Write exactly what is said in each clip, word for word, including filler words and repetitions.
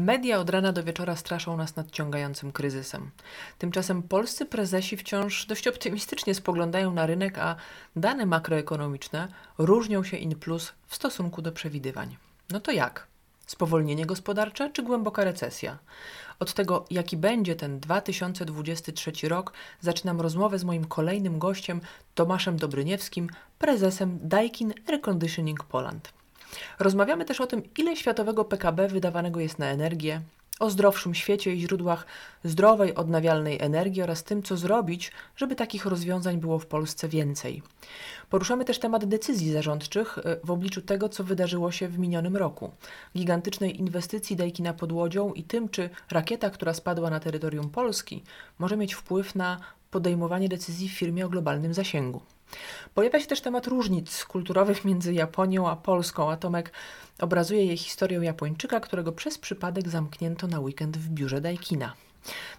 Media od rana do wieczora straszą nas nadciągającym kryzysem. Tymczasem polscy prezesi wciąż dość optymistycznie spoglądają na rynek, a dane makroekonomiczne różnią się in plus w stosunku do przewidywań. No to jak? Spowolnienie gospodarcze czy głęboka recesja? Od tego, jaki będzie ten dwa tysiące dwudziesty trzeci rok, zaczynam rozmowę z moim kolejnym gościem, Tomaszem Dobryniewskim, prezesem Daikin Airconditioning Poland. Rozmawiamy też o tym, ile światowego P K B wydawanego jest na energię, o zdrowszym świecie i źródłach zdrowej, odnawialnej energii oraz tym, co zrobić, żeby takich rozwiązań było w Polsce więcej. Poruszamy też temat decyzji zarządczych w obliczu tego, co wydarzyło się w minionym roku. Gigantycznej inwestycji Daikina pod Łodzią i tym, czy rakieta, która spadła na terytorium Polski, może mieć wpływ na podejmowanie decyzji w firmie o globalnym zasięgu. Pojawia się też temat różnic kulturowych między Japonią a Polską, a Tomek obrazuje jej historię Japończyka, którego przez przypadek zamknięto na weekend w biurze Daikina.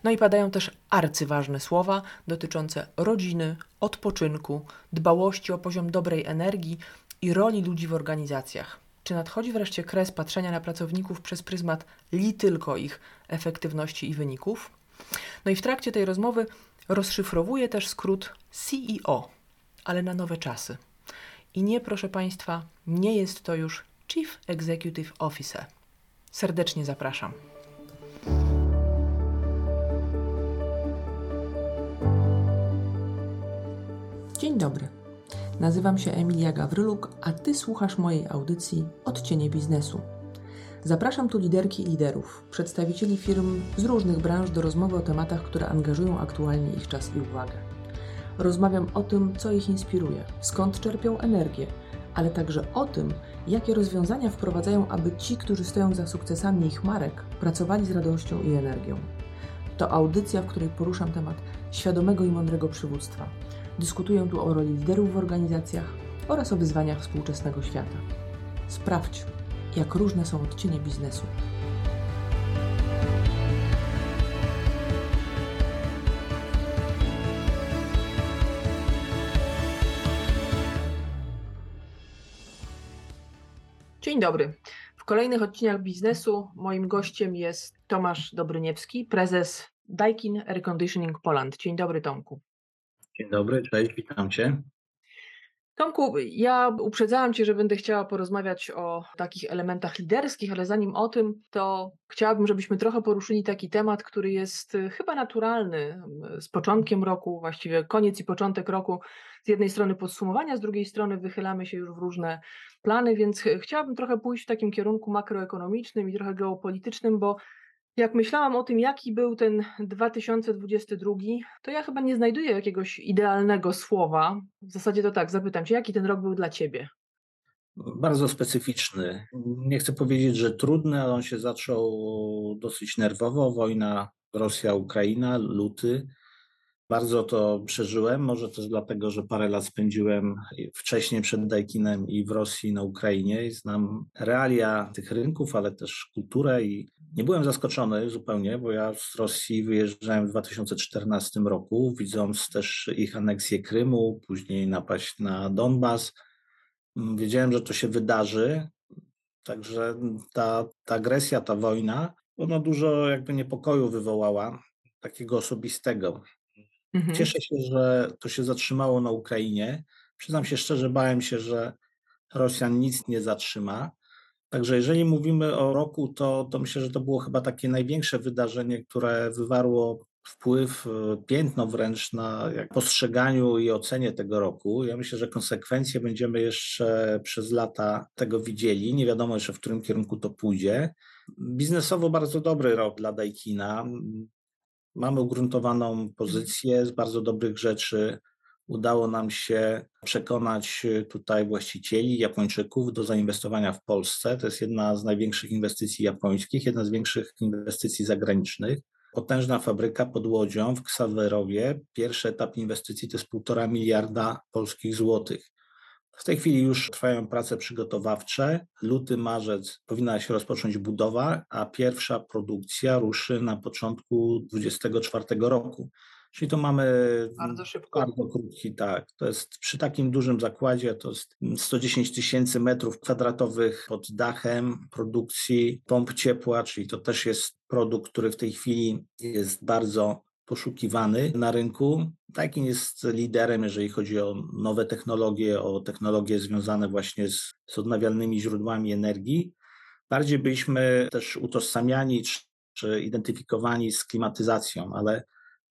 No i padają też arcyważne słowa dotyczące rodziny, odpoczynku, dbałości o poziom dobrej energii i roli ludzi w organizacjach. Czy nadchodzi wreszcie kres patrzenia na pracowników przez pryzmat li tylko ich efektywności i wyników? No i w trakcie tej rozmowy rozszyfrowuje też skrót C E O. Ale na nowe czasy. I nie, proszę Państwa, nie jest to już Chief Executive Officer. Serdecznie zapraszam. Dzień dobry. Nazywam się Emilia Gawryluk, a Ty słuchasz mojej audycji Odcienie biznesu. Zapraszam tu liderki i liderów, przedstawicieli firm z różnych branż do rozmowy o tematach, które angażują aktualnie ich czas i uwagę. Rozmawiam o tym, co ich inspiruje, skąd czerpią energię, ale także o tym, jakie rozwiązania wprowadzają, aby ci, którzy stoją za sukcesami ich marek, pracowali z radością i energią. To audycja, w której poruszam temat świadomego i mądrego przywództwa. Dyskutuję tu o roli liderów w organizacjach oraz o wyzwaniach współczesnego świata. Sprawdź, jak różne są odcienie biznesu. Dzień dobry. W kolejnych odcinkach biznesu moim gościem jest Tomasz Dobryniewski, prezes Daikin Airconditioning Poland. Dzień dobry, Tomku. Dzień dobry, cześć, witam Cię. Tomku, ja uprzedzałam Cię, że będę chciała porozmawiać o takich elementach liderskich, ale zanim o tym, to chciałabym, żebyśmy trochę poruszyli taki temat, który jest chyba naturalny z początkiem roku, właściwie koniec i początek roku. Z jednej strony podsumowania, z drugiej strony wychylamy się już w różne plany, więc chciałabym trochę pójść w takim kierunku makroekonomicznym i trochę geopolitycznym, bo jak myślałam o tym, jaki był ten dwa tysiące dwudziesty drugi, to ja chyba nie znajduję jakiegoś idealnego słowa. W zasadzie to tak, zapytam Cię, jaki ten rok był dla Ciebie? Bardzo specyficzny. Nie chcę powiedzieć, że trudny, ale on się zaczął dosyć nerwowo. Wojna Rosja-Ukraina, luty. Bardzo to przeżyłem, może też dlatego, że parę lat spędziłem wcześniej przed Daikinem i w Rosji, na Ukrainie. I znam realia tych rynków, ale też kulturę i nie byłem zaskoczony zupełnie, bo ja z Rosji wyjeżdżałem w dwa tysiące czternastym roku, widząc też ich aneksję Krymu, później napaść na Donbas. Wiedziałem, że to się wydarzy, także ta, ta agresja, ta wojna, ona dużo jakby niepokoju wywołała, takiego osobistego. Mhm. Cieszę się, że to się zatrzymało na Ukrainie. Przyznam się szczerze, bałem się, że Rosja nic nie zatrzyma. Także jeżeli mówimy o roku, to, to myślę, że to było chyba takie największe wydarzenie, które wywarło wpływ, piętno wręcz na postrzeganiu i ocenie tego roku. Ja myślę, że konsekwencje będziemy jeszcze przez lata tego widzieli. Nie wiadomo jeszcze, w którym kierunku to pójdzie. Biznesowo bardzo dobry rok dla Daikina. Mamy ugruntowaną pozycję z bardzo dobrych rzeczy. Udało nam się przekonać tutaj właścicieli, Japończyków, do zainwestowania w Polsce. To jest jedna z największych inwestycji japońskich, jedna z większych inwestycji zagranicznych. Potężna fabryka pod Łodzią w Ksawerowie. Pierwszy etap inwestycji to jest półtora miliarda polskich złotych. W tej chwili już trwają prace przygotowawcze. Luty, marzec powinna się rozpocząć budowa, a pierwsza produkcja ruszy na początku dwa tysiące dwudziestego czwartego roku. Czyli to mamy bardzo szybko, bardzo krótki, tak. To jest przy takim dużym zakładzie, to jest sto dziesięć tysięcy metrów kwadratowych pod dachem produkcji pomp ciepła, czyli to też jest produkt, który w tej chwili jest bardzo poszukiwany na rynku. Daikin jest liderem, jeżeli chodzi o nowe technologie, o technologie związane właśnie z, z odnawialnymi źródłami energii. Bardziej byliśmy też utożsamiani czy, czy identyfikowani z klimatyzacją, ale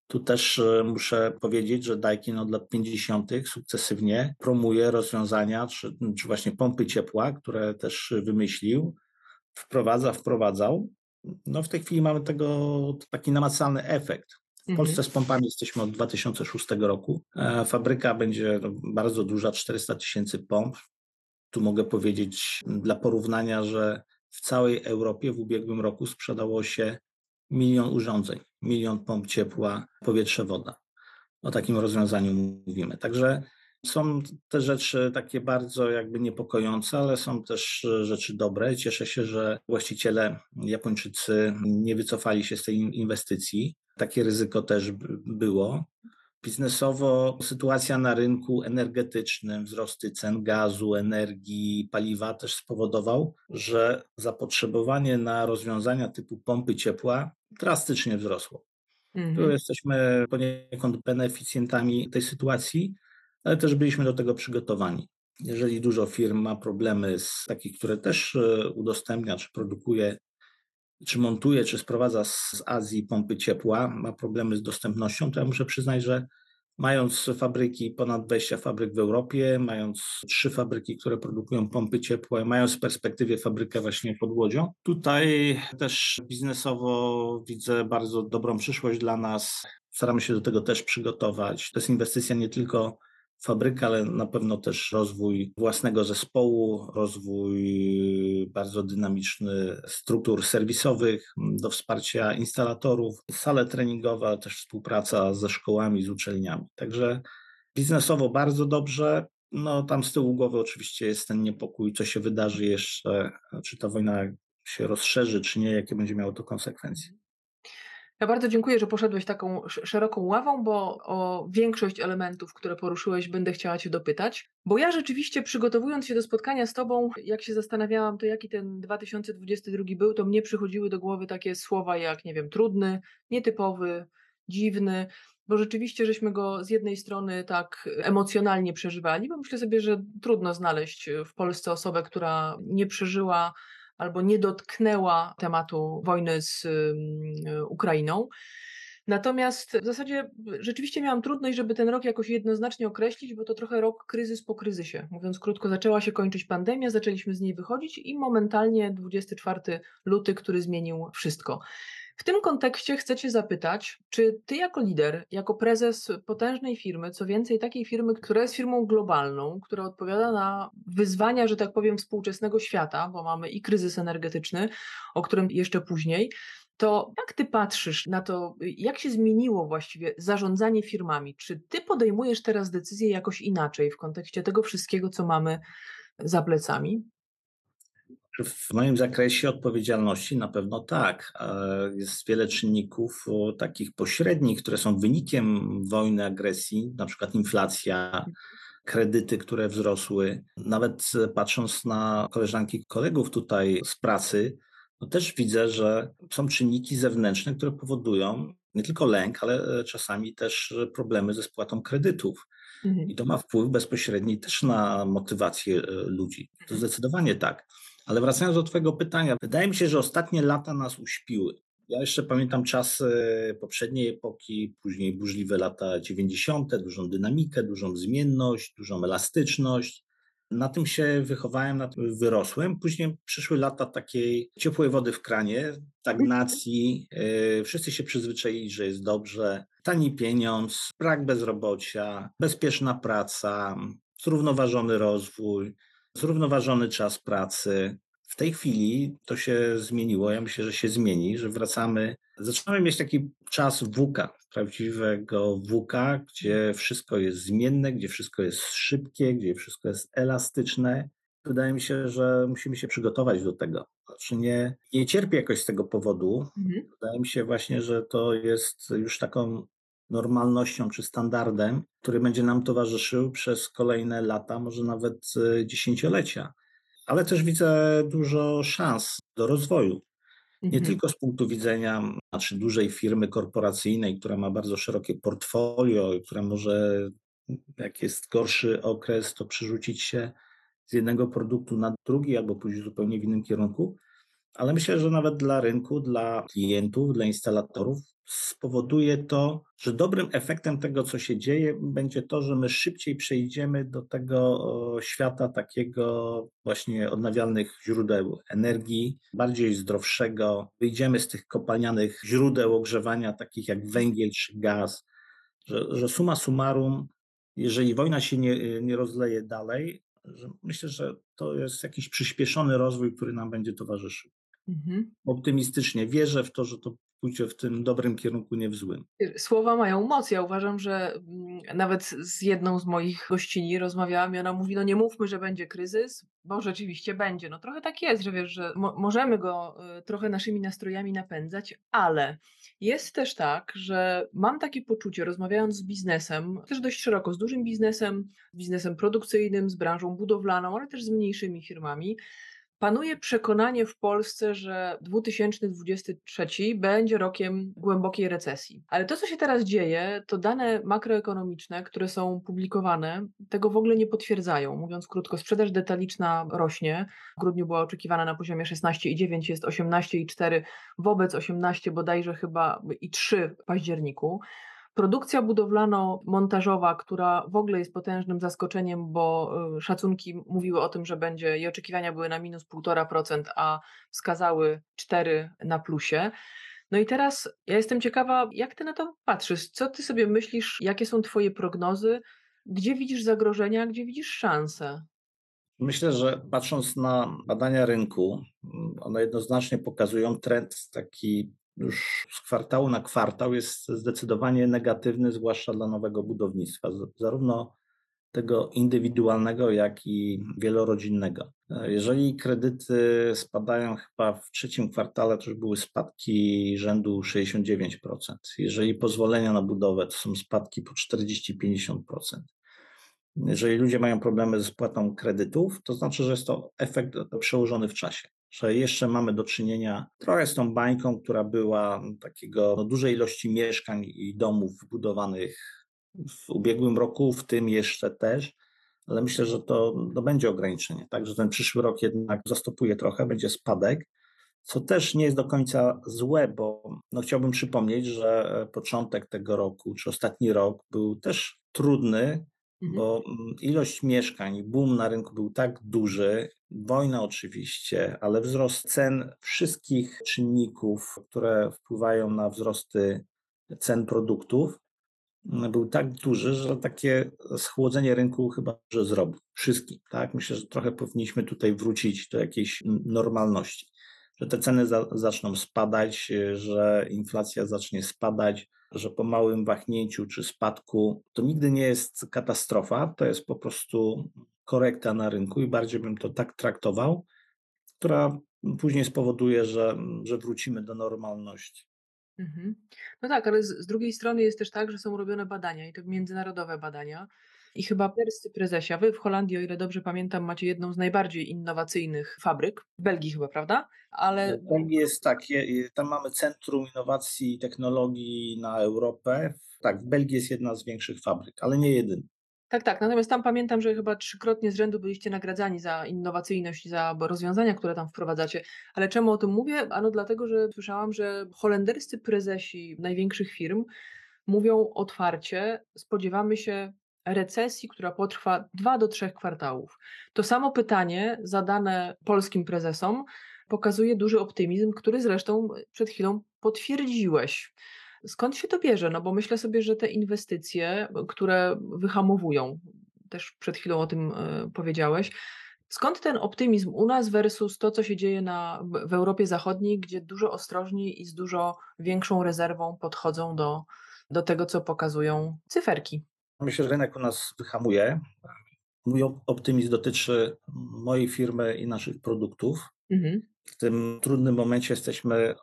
tu też muszę powiedzieć, że Daikin od lat pięćdziesiątych sukcesywnie promuje rozwiązania czy, czy właśnie pompy ciepła, które też wymyślił, wprowadza, wprowadzał. No w tej chwili mamy tego taki namacalny efekt. W Polsce z pompami jesteśmy od dwa tysiące szóstego roku. Fabryka będzie bardzo duża, czterysta tysięcy pomp. Tu mogę powiedzieć dla porównania, że w całej Europie w ubiegłym roku sprzedało się milion urządzeń, milion pomp ciepła, powietrze, woda. O takim rozwiązaniu mówimy. Także są te rzeczy takie bardzo jakby niepokojące, ale są też rzeczy dobre. Cieszę się, że właściciele Japończycy nie wycofali się z tej inwestycji. Takie ryzyko też było. Biznesowo sytuacja na rynku energetycznym, wzrosty cen gazu, energii, paliwa też spowodował, że zapotrzebowanie na rozwiązania typu pompy ciepła drastycznie wzrosło. Mhm. Tu jesteśmy poniekąd beneficjentami tej sytuacji, ale też byliśmy do tego przygotowani. Jeżeli dużo firm ma problemy z takich, które też udostępnia, czy produkuje, czy montuje, czy sprowadza z Azji pompy ciepła, ma problemy z dostępnością, to ja muszę przyznać, że mając fabryki, ponad dwadzieścia fabryk w Europie, mając trzy fabryki, które produkują pompy ciepła, mając w perspektywie fabrykę właśnie pod Łodzią, tutaj też biznesowo widzę bardzo dobrą przyszłość dla nas. Staramy się do tego też przygotować. To jest inwestycja nie tylko fabryka, ale na pewno też rozwój własnego zespołu, rozwój bardzo dynamiczny struktur serwisowych do wsparcia instalatorów, sale treningowe, ale też współpraca ze szkołami, z uczelniami. Także biznesowo bardzo dobrze. No tam z tyłu głowy oczywiście jest ten niepokój, co się wydarzy jeszcze, czy ta wojna się rozszerzy, czy nie, jakie będzie miało to konsekwencje. Ja bardzo dziękuję, że poszedłeś taką szeroką ławą, bo o większość elementów, które poruszyłeś, będę chciała Cię dopytać. Bo ja rzeczywiście, przygotowując się do spotkania z Tobą, jak się zastanawiałam, to jaki ten dwa tysiące dwudziesty drugi był, to mnie przychodziły do głowy takie słowa jak, nie wiem, trudny, nietypowy, dziwny, bo rzeczywiście żeśmy go z jednej strony tak emocjonalnie przeżywali, bo myślę sobie, że trudno znaleźć w Polsce osobę, która nie przeżyła albo nie dotknęła tematu wojny z Ukrainą. Natomiast w zasadzie rzeczywiście miałam trudność, żeby ten rok jakoś jednoznacznie określić, bo to trochę rok kryzys po kryzysie. Mówiąc krótko, zaczęła się kończyć pandemia, zaczęliśmy z niej wychodzić i momentalnie dwudziestego czwartego lutego, który zmienił wszystko. W tym kontekście chcę Cię zapytać, czy Ty jako lider, jako prezes potężnej firmy, co więcej takiej firmy, która jest firmą globalną, która odpowiada na wyzwania, że tak powiem, współczesnego świata, bo mamy i kryzys energetyczny, o którym jeszcze później, to jak Ty patrzysz na to, jak się zmieniło właściwie zarządzanie firmami? Czy Ty podejmujesz teraz decyzje jakoś inaczej w kontekście tego wszystkiego, co mamy za plecami? W moim zakresie odpowiedzialności na pewno tak. Jest wiele czynników takich pośrednich, które są wynikiem wojny, agresji, na przykład inflacja, kredyty, które wzrosły. Nawet patrząc na koleżanki i kolegów tutaj z pracy, no też widzę, że są czynniki zewnętrzne, które powodują nie tylko lęk, ale czasami też problemy ze spłatą kredytów. I to ma wpływ bezpośredni też na motywację ludzi. To zdecydowanie tak. Ale wracając do Twojego pytania, wydaje mi się, że ostatnie lata nas uśpiły. Ja jeszcze pamiętam czasy poprzedniej epoki, później burzliwe lata dziewięćdziesiąte, dużą dynamikę, dużą zmienność, dużą elastyczność. Na tym się wychowałem, na tym wyrosłem. Później przyszły lata takiej ciepłej wody w kranie, stagnacji. Wszyscy się przyzwyczaili, że jest dobrze. Tani pieniądz, brak bezrobocia, bezpieczna praca, zrównoważony rozwój, zrównoważony czas pracy. W tej chwili to się zmieniło, ja myślę, że się zmieni, że wracamy, zaczynamy mieć taki czas wuka, prawdziwego wuka, gdzie wszystko jest zmienne, gdzie wszystko jest szybkie, gdzie wszystko jest elastyczne. Wydaje mi się, że musimy się przygotować do tego. Znaczy nie, nie cierpię jakoś z tego powodu. Mhm. Wydaje mi się właśnie, że to jest już taką normalnością czy standardem, który będzie nam towarzyszył przez kolejne lata, może nawet dziesięciolecia. Ale też widzę dużo szans do rozwoju. Nie mhm. tylko z punktu widzenia znaczy dużej firmy korporacyjnej, która ma bardzo szerokie portfolio i która może, jak jest gorszy okres, to przerzucić się z jednego produktu na drugi albo pójść zupełnie w innym kierunku, ale myślę, że nawet dla rynku, dla klientów, dla instalatorów spowoduje to, że dobrym efektem tego, co się dzieje, będzie to, że my szybciej przejdziemy do tego świata takiego właśnie odnawialnych źródeł energii, bardziej zdrowszego. Wyjdziemy z tych kopalnianych źródeł ogrzewania, takich jak węgiel czy gaz, że, że summa summarum, jeżeli wojna się nie, nie rozleje dalej, że myślę, że to jest jakiś przyspieszony rozwój, który nam będzie towarzyszył. Mhm. Optymistycznie wierzę w to, że to pójdzie w tym dobrym kierunku, nie w złym. Słowa mają moc. Ja uważam, że nawet z jedną z moich gościni rozmawiałam i ona mówi, no nie mówmy, że będzie kryzys, bo rzeczywiście będzie. No trochę tak jest, że wiesz, że mo- możemy go y, trochę naszymi nastrojami napędzać, ale jest też tak, że mam takie poczucie, rozmawiając z biznesem, też dość szeroko, z dużym biznesem, z biznesem produkcyjnym, z branżą budowlaną, ale też z mniejszymi firmami, panuje przekonanie w Polsce, że dwa tysiące dwudziesty trzeci będzie rokiem głębokiej recesji. Ale to, co się teraz dzieje, to dane makroekonomiczne, które są publikowane, tego w ogóle nie potwierdzają. Mówiąc krótko, sprzedaż detaliczna rośnie. W grudniu była oczekiwana na poziomie szesnaście przecinek dziewięć, jest osiemnaście przecinek cztery wobec osiemnaście bodajże chyba i trzy w październiku. Produkcja budowlano-montażowa, która w ogóle jest potężnym zaskoczeniem, bo szacunki mówiły o tym, że będzie i oczekiwania były na minus półtora procent, a wskazały cztery na plusie. No i teraz ja jestem ciekawa, jak ty na to patrzysz? Co ty sobie myślisz? Jakie są twoje prognozy? Gdzie widzisz zagrożenia, gdzie widzisz szanse? Myślę, że patrząc na badania rynku, one jednoznacznie pokazują trend taki już z kwartału na kwartał jest zdecydowanie negatywny, zwłaszcza dla nowego budownictwa, zarówno tego indywidualnego, jak i wielorodzinnego. Jeżeli kredyty spadają chyba w trzecim kwartale, to już były spadki rzędu sześćdziesiąt dziewięć procent. Jeżeli pozwolenia na budowę, to są spadki po czterdzieści do pięćdziesięciu procent. Jeżeli ludzie mają problemy ze spłatą kredytów, to znaczy, że jest to efekt przełożony w czasie, że jeszcze mamy do czynienia trochę z tą bańką, która była takiego no, dużej ilości mieszkań i domów budowanych w ubiegłym roku, w tym jeszcze też, ale myślę, że to, to będzie ograniczenie, tak, że ten przyszły rok jednak zastopuje trochę, będzie spadek, co też nie jest do końca złe, bo no, chciałbym przypomnieć, że początek tego roku, czy ostatni rok był też trudny, bo ilość mieszkań, boom na rynku był tak duży, wojna oczywiście, ale wzrost cen wszystkich czynników, które wpływają na wzrosty cen produktów, był tak duży, że takie schłodzenie rynku chyba że zrobił wszystkim. Tak? Myślę, że trochę powinniśmy tutaj wrócić do jakiejś normalności, że te ceny za- zaczną spadać, że inflacja zacznie spadać, że po małym wahnięciu czy spadku to nigdy nie jest katastrofa, to jest po prostu korekta na rynku i bardziej bym to tak traktował, która później spowoduje, że, że wrócimy do normalności. Mhm. No tak, ale z, z drugiej strony jest też tak, że są robione badania i to międzynarodowe badania i chyba perscy prezesia, wy w Holandii, o ile dobrze pamiętam, macie jedną z najbardziej innowacyjnych fabryk, w Belgii chyba, prawda? Ale... W Belgii jest tak, tam mamy Centrum Innowacji i Technologii na Europę, tak, w Belgii jest jedna z większych fabryk, ale nie jedyna. Tak, tak, natomiast tam pamiętam, że chyba trzykrotnie z rzędu byliście nagradzani za innowacyjność, za rozwiązania, które tam wprowadzacie, ale czemu o tym mówię? Ano dlatego, że słyszałam, że holenderscy prezesi największych firm mówią otwarcie, spodziewamy się recesji, która potrwa dwa do trzech kwartałów. To samo pytanie zadane polskim prezesom pokazuje duży optymizm, który zresztą przed chwilą potwierdziłeś. Skąd się to bierze? No bo myślę sobie, że te inwestycje, które wyhamowują, też przed chwilą o tym powiedziałeś, skąd ten optymizm u nas versus to, co się dzieje na, w Europie Zachodniej, gdzie dużo ostrożniej i z dużo większą rezerwą podchodzą do, do tego, co pokazują cyferki? Myślę, że rynek u nas wyhamuje. Mój optymizm dotyczy mojej firmy i naszych produktów. Mhm. W tym trudnym momencie jesteśmy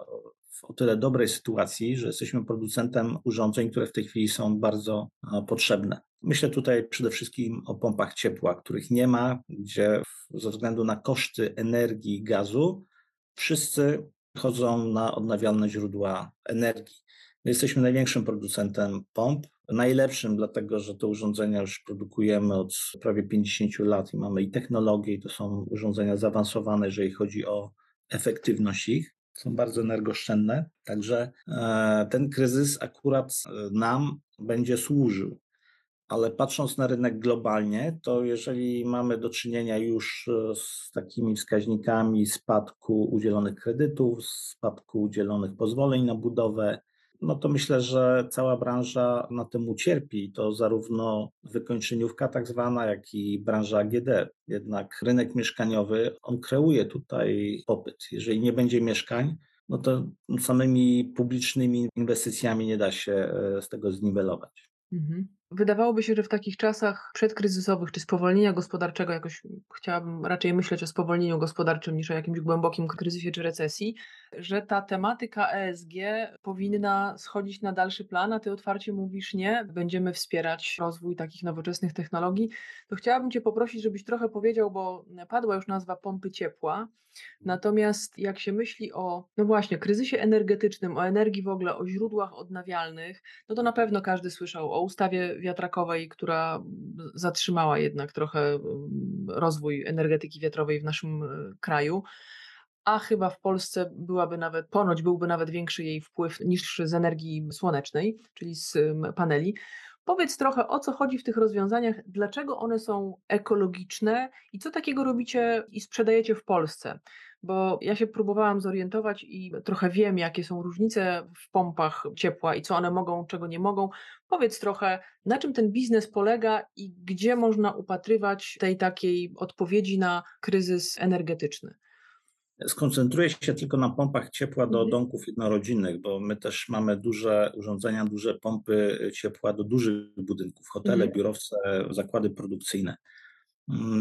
w o tyle dobrej sytuacji, że jesteśmy producentem urządzeń, które w tej chwili są bardzo potrzebne. Myślę tutaj przede wszystkim o pompach ciepła, których nie ma, gdzie ze względu na koszty energii i gazu wszyscy chodzą na odnawialne źródła energii. Jesteśmy największym producentem pomp, najlepszym dlatego, że te urządzenia już produkujemy od prawie pięćdziesięciu lat i mamy i technologię, i to są urządzenia zaawansowane, jeżeli chodzi o efektywność ich. Są bardzo energooszczędne, także ten kryzys akurat nam będzie służył. Ale patrząc na rynek globalnie, to jeżeli mamy do czynienia już z takimi wskaźnikami spadku udzielonych kredytów, spadku udzielonych pozwoleń na budowę, no to myślę, że cała branża na tym ucierpi. To zarówno wykończeniówka tak zwana, jak i branża A G D. Jednak rynek mieszkaniowy, on kreuje tutaj popyt. Jeżeli nie będzie mieszkań, no to samymi publicznymi inwestycjami nie da się z tego zniwelować. Mhm. Wydawałoby się, że w takich czasach przedkryzysowych czy spowolnienia gospodarczego, jakoś chciałabym raczej myśleć o spowolnieniu gospodarczym niż o jakimś głębokim kryzysie czy recesji, że ta tematyka E S G powinna schodzić na dalszy plan, a Ty otwarcie mówisz nie, będziemy wspierać rozwój takich nowoczesnych technologii. To chciałabym Cię poprosić, żebyś trochę powiedział, bo padła już nazwa pompy ciepła, natomiast jak się myśli o, no właśnie, kryzysie energetycznym, o energii w ogóle, o źródłach odnawialnych, no to na pewno każdy słyszał o ustawie wiatrakowej, która zatrzymała jednak trochę rozwój energetyki wiatrowej w naszym kraju, a chyba w Polsce byłaby nawet, ponoć byłby nawet większy jej wpływ niż z energii słonecznej, czyli z paneli. Powiedz trochę, o co chodzi w tych rozwiązaniach, dlaczego one są ekologiczne i co takiego robicie i sprzedajecie w Polsce? Bo ja się próbowałam zorientować i trochę wiem, jakie są różnice w pompach ciepła i co one mogą, czego nie mogą. Powiedz trochę, na czym ten biznes polega i gdzie można upatrywać tej takiej odpowiedzi na kryzys energetyczny? Skoncentruję się tylko na pompach ciepła do domków jednorodzinnych, bo my też mamy duże urządzenia, duże pompy ciepła do dużych budynków, hotele, biurowce, zakłady produkcyjne.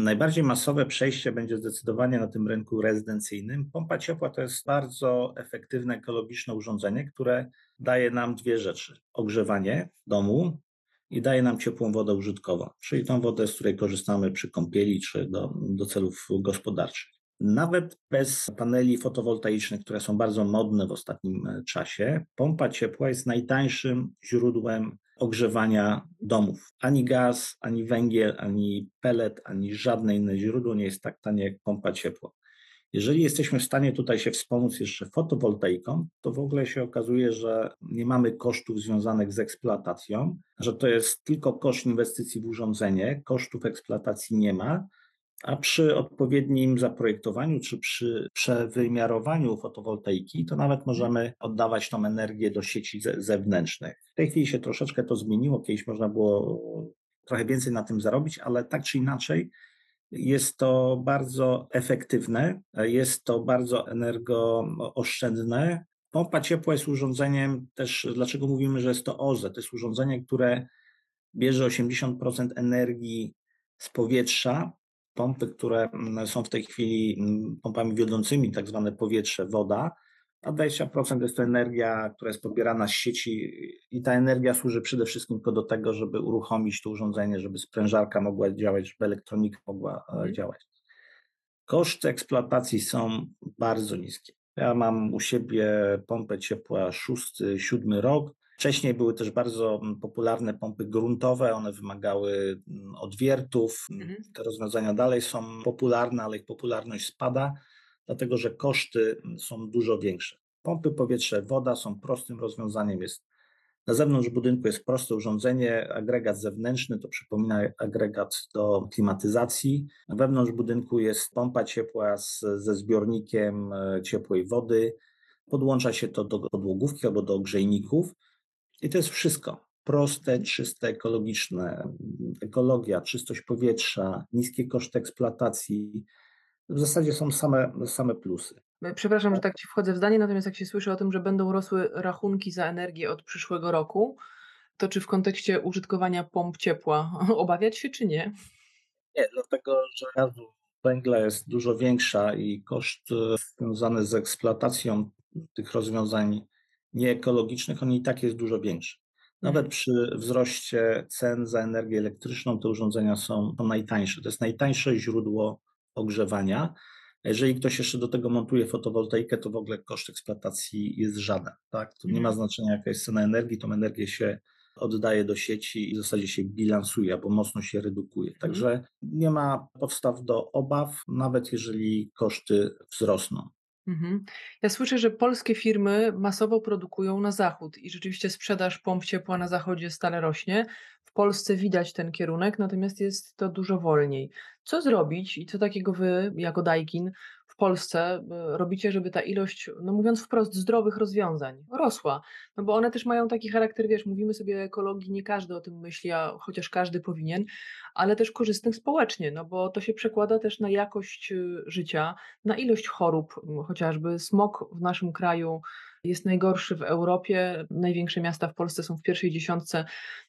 Najbardziej masowe przejście będzie zdecydowanie na tym rynku rezydencyjnym. Pompa ciepła to jest bardzo efektywne, ekologiczne urządzenie, które daje nam dwie rzeczy. Ogrzewanie domu i daje nam ciepłą wodę użytkową, czyli tą wodę, z której korzystamy przy kąpieli czy do, do celów gospodarczych. Nawet bez paneli fotowoltaicznych, które są bardzo modne w ostatnim czasie, pompa ciepła jest najtańszym źródłem ogrzewania domów. Ani gaz, ani węgiel, ani pellet, ani żadne inne źródło nie jest tak tanie jak pompa ciepła. Jeżeli jesteśmy w stanie tutaj się wspomóc jeszcze fotowoltaiką, to w ogóle się okazuje, że nie mamy kosztów związanych z eksploatacją, że to jest tylko koszt inwestycji w urządzenie, kosztów eksploatacji nie ma, a przy odpowiednim zaprojektowaniu czy przy przewymiarowaniu fotowoltaiki to nawet możemy oddawać tą energię do sieci ze- zewnętrznych. W tej chwili się troszeczkę to zmieniło, kiedyś można było trochę więcej na tym zarobić, ale tak czy inaczej jest to bardzo efektywne, jest to bardzo energooszczędne. Pompa ciepła jest urządzeniem też, dlaczego mówimy, że jest to O Z E, to jest urządzenie, które bierze osiemdziesiąt procent energii z powietrza. Pompy, które są w tej chwili pompami wiodącymi, tak zwane powietrze, woda, a dwadzieścia procent jest to energia, która jest pobierana z sieci i ta energia służy przede wszystkim tylko do tego, żeby uruchomić to urządzenie, żeby sprężarka mogła działać, żeby elektronika mogła działać. Koszty eksploatacji są bardzo niskie. Ja mam u siebie pompę ciepła szósty, siódmy rok. Wcześniej były też bardzo popularne pompy gruntowe, one wymagały odwiertów. Te rozwiązania dalej są popularne, ale ich popularność spada, dlatego że koszty są dużo większe. Pompy powietrze, woda są prostym rozwiązaniem. Jest na zewnątrz budynku jest proste urządzenie, agregat zewnętrzny to przypomina agregat do klimatyzacji. Na wewnątrz budynku jest pompa ciepła z, ze zbiornikiem ciepłej wody. Podłącza się to do podłogówki albo do grzejników. I to jest wszystko. Proste, czyste, ekologiczne, ekologia, czystość powietrza, niskie koszty eksploatacji. W zasadzie są same, same plusy. Przepraszam, że tak Ci wchodzę w zdanie, natomiast jak się słyszy o tym, że będą rosły rachunki za energię od przyszłego roku, to czy w kontekście użytkowania pomp ciepła obawiać się, czy nie? Nie, dlatego że gazu, węgla jest dużo większa i koszt związany z eksploatacją tych rozwiązań nieekologicznych, on i tak jest dużo większy. Nawet przy wzroście cen za energię elektryczną te urządzenia są najtańsze. To jest najtańsze źródło ogrzewania. Jeżeli ktoś jeszcze do tego montuje fotowoltaikę, to w ogóle koszt eksploatacji jest żaden. Tak? To nie ma znaczenia, jaka jest cena energii, tą energię się oddaje do sieci i w zasadzie się bilansuje albo mocno się redukuje. Także nie ma podstaw do obaw, nawet jeżeli koszty wzrosną. Ja słyszę, że polskie firmy masowo produkują na zachód i rzeczywiście sprzedaż pomp ciepła na zachodzie stale rośnie. W Polsce widać ten kierunek, natomiast jest to dużo wolniej. Co zrobić i co takiego wy, jako Daikin, w Polsce robicie, żeby ta ilość, no mówiąc wprost, zdrowych rozwiązań rosła? No bo one też mają taki charakter, wiesz, mówimy sobie o ekologii, nie każdy o tym myśli, a chociaż każdy powinien, ale też korzystnych społecznie, no bo to się przekłada też na jakość życia, na ilość chorób, chociażby smog w naszym kraju jest najgorszy w Europie, największe miasta w Polsce są w pierwszej dziesiątce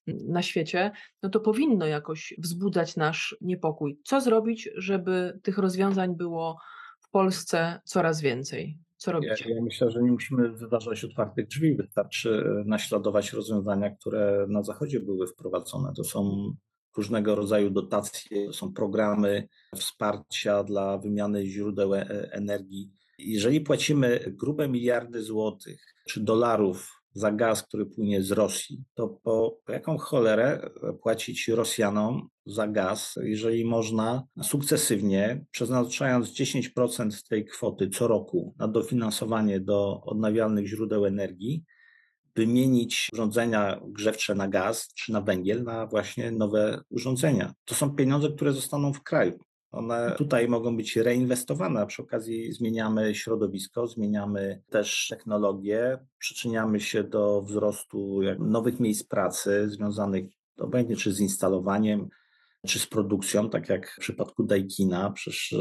na świecie, no to powinno jakoś wzbudzać nasz niepokój. Co zrobić, żeby tych rozwiązań było w Polsce coraz więcej? Co robicie? Ja, ja myślę, że nie musimy wyważać otwartych drzwi, wystarczy naśladować rozwiązania, które na zachodzie były wprowadzone. To są różnego rodzaju dotacje, to są programy wsparcia dla wymiany źródeł energii. Jeżeli płacimy grube miliardy złotych czy dolarów za gaz, który płynie z Rosji, to po jaką cholerę płacić Rosjanom za gaz, jeżeli można sukcesywnie, przeznaczając dziesięć procent tej kwoty co roku na dofinansowanie do odnawialnych źródeł energii, wymienić urządzenia grzewcze na gaz czy na węgiel na właśnie nowe urządzenia. To są pieniądze, które zostaną w kraju. One tutaj mogą być reinwestowane, przy okazji zmieniamy środowisko, zmieniamy też technologię, przyczyniamy się do wzrostu nowych miejsc pracy związanych obojętnie czy z instalowaniem, czy z produkcją, tak jak w przypadku Daikina, przecież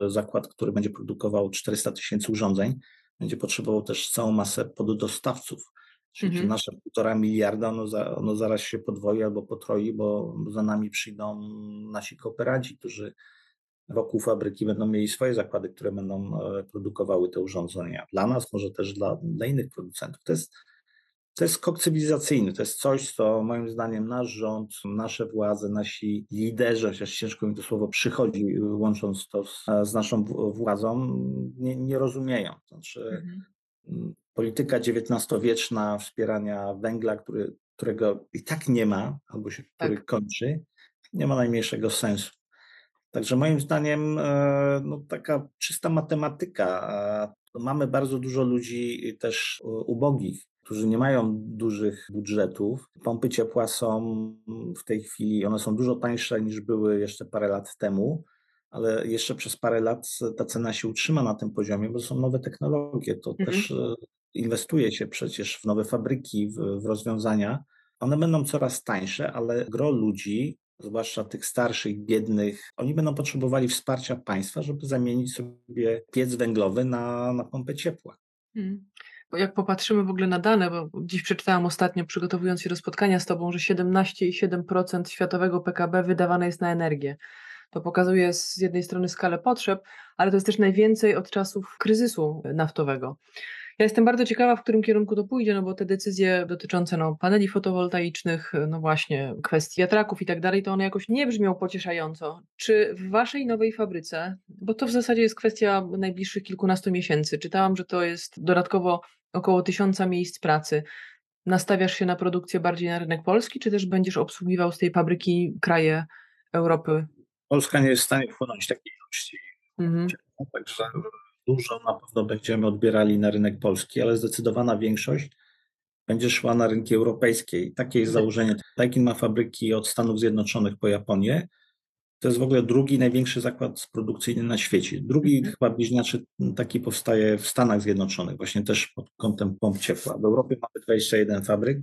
zakład, który będzie produkował czterysta tysięcy urządzeń, będzie potrzebował też całą masę poddostawców. Czyli mhm. nasze półtora miliarda, ono, za, ono zaraz się podwoi albo potroi, bo za nami przyjdą nasi kooperanci, którzy wokół fabryki będą mieli swoje zakłady, które będą produkowały te urządzenia. Dla nas, może też dla, dla innych producentów. To jest, to jest skok cywilizacyjny, to jest coś, co moim zdaniem nasz rząd, nasze władze, nasi liderzy, chociaż ciężko mi to słowo przychodzi, łącząc to z, z naszą władzą, nie, nie rozumieją. Znaczy, mhm. Polityka dziewiętnastowieczna wspierania węgla, który, którego i tak nie ma, albo się który tak. kończy, nie ma najmniejszego sensu. Także moim zdaniem no, taka czysta matematyka. Mamy bardzo dużo ludzi też ubogich, którzy nie mają dużych budżetów. Pompy ciepła są w tej chwili, one są dużo tańsze niż były jeszcze parę lat temu, ale jeszcze przez parę lat ta cena się utrzyma na tym poziomie, bo są nowe technologie. To mhm. też inwestuje się przecież w nowe fabryki, w, w rozwiązania. One będą coraz tańsze, ale gro ludzi, zwłaszcza tych starszych, biednych, oni będą potrzebowali wsparcia państwa, żeby zamienić sobie piec węglowy na, na pompę ciepła. Hmm. Jak popatrzymy w ogóle na dane, bo dziś przeczytałam ostatnio, przygotowując się do spotkania z Tobą, że siedemnaście przecinek siedem procent światowego P K B wydawane jest na energię. To pokazuje z jednej strony skalę potrzeb, ale to jest też najwięcej od czasów kryzysu naftowego. Ja jestem bardzo ciekawa, w którym kierunku to pójdzie, no bo te decyzje dotyczące no, paneli fotowoltaicznych, no właśnie kwestii wiatraków i tak dalej, to one jakoś nie brzmią pocieszająco. Czy w waszej nowej fabryce, bo to w zasadzie jest kwestia najbliższych kilkunastu miesięcy, czytałam, że to jest dodatkowo około tysiąca miejsc pracy, nastawiasz się na produkcję bardziej na rynek polski, czy też będziesz obsługiwał z tej fabryki kraje Europy? Polska nie jest w stanie wchłonąć takiej ilości. Mhm. Także dużo na pewno będziemy odbierali na rynek polski, ale zdecydowana większość będzie szła na rynki europejskie. I takie jest założenie. Daikin ma fabryki od Stanów Zjednoczonych po Japonię. To jest w ogóle drugi największy zakład produkcyjny na świecie. Drugi mhm. chyba bliźniaczy taki powstaje w Stanach Zjednoczonych, właśnie też pod kątem pomp ciepła. W Europie mamy dwadzieścia jeden fabryk,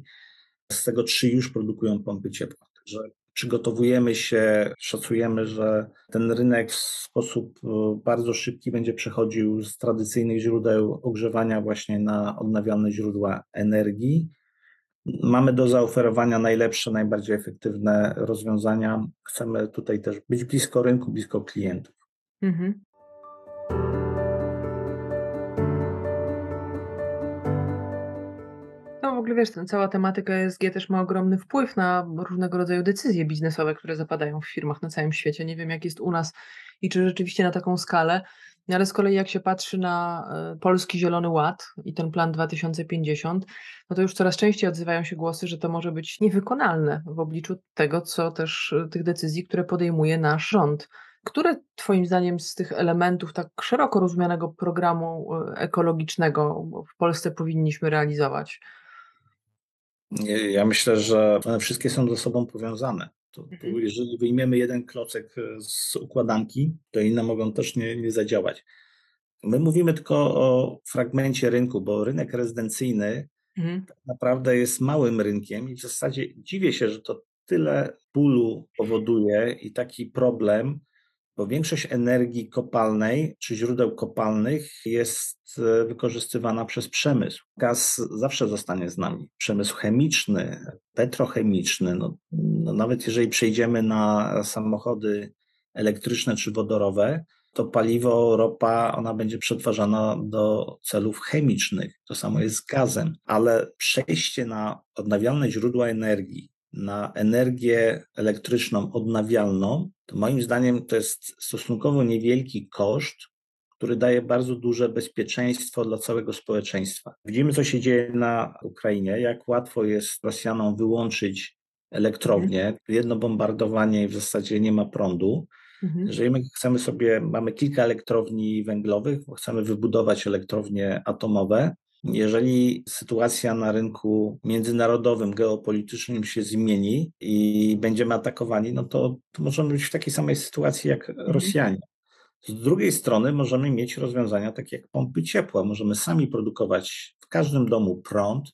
z tego trzy już produkują pompy ciepła. Także przygotowujemy się, szacujemy, że ten rynek w sposób bardzo szybki będzie przechodził z tradycyjnych źródeł ogrzewania właśnie na odnawialne źródła energii. Mamy do zaoferowania najlepsze, najbardziej efektywne rozwiązania. Chcemy tutaj też być blisko rynku, blisko klientów. Mhm. No w ogóle wiesz, ten, cała tematyka E S G też ma ogromny wpływ na różnego rodzaju decyzje biznesowe, które zapadają w firmach na całym świecie. Nie wiem, jak jest u nas i czy rzeczywiście na taką skalę, ale z kolei jak się patrzy na Polski Zielony Ład i ten plan dwa tysiące pięćdziesiąt, no to już coraz częściej odzywają się głosy, że to może być niewykonalne w obliczu tego, co też tych decyzji, które podejmuje nasz rząd. Które twoim zdaniem z tych elementów tak szeroko rozumianego programu ekologicznego w Polsce powinniśmy realizować? Ja myślę, że one wszystkie są ze sobą powiązane. To, to jeżeli wyjmiemy jeden klocek z układanki, to inne mogą też nie, nie zadziałać. My mówimy tylko o fragmencie rynku, bo rynek rezydencyjny mhm. tak naprawdę jest małym rynkiem i w zasadzie dziwię się, że to tyle bólu powoduje i taki problem, bo większość energii kopalnej czy źródeł kopalnych jest wykorzystywana przez przemysł. Gaz zawsze zostanie z nami. Przemysł chemiczny, petrochemiczny, no, no nawet jeżeli przejdziemy na samochody elektryczne czy wodorowe, to paliwo, ropa, ona będzie przetwarzana do celów chemicznych. To samo jest z gazem, ale przejście na odnawialne źródła energii, na energię elektryczną odnawialną, to moim zdaniem to jest stosunkowo niewielki koszt, który daje bardzo duże bezpieczeństwo dla całego społeczeństwa. Widzimy, co się dzieje na Ukrainie, jak łatwo jest Rosjanom wyłączyć elektrownię. Jedno bombardowanie i w zasadzie nie ma prądu. Mhm. Jeżeli my chcemy sobie, mamy kilka elektrowni węglowych, chcemy wybudować elektrownie atomowe, jeżeli sytuacja na rynku międzynarodowym, geopolitycznym się zmieni i będziemy atakowani, no to, to możemy być w takiej samej sytuacji jak Rosjanie. Z drugiej strony możemy mieć rozwiązania takie jak pompy ciepła. Możemy sami produkować w każdym domu prąd,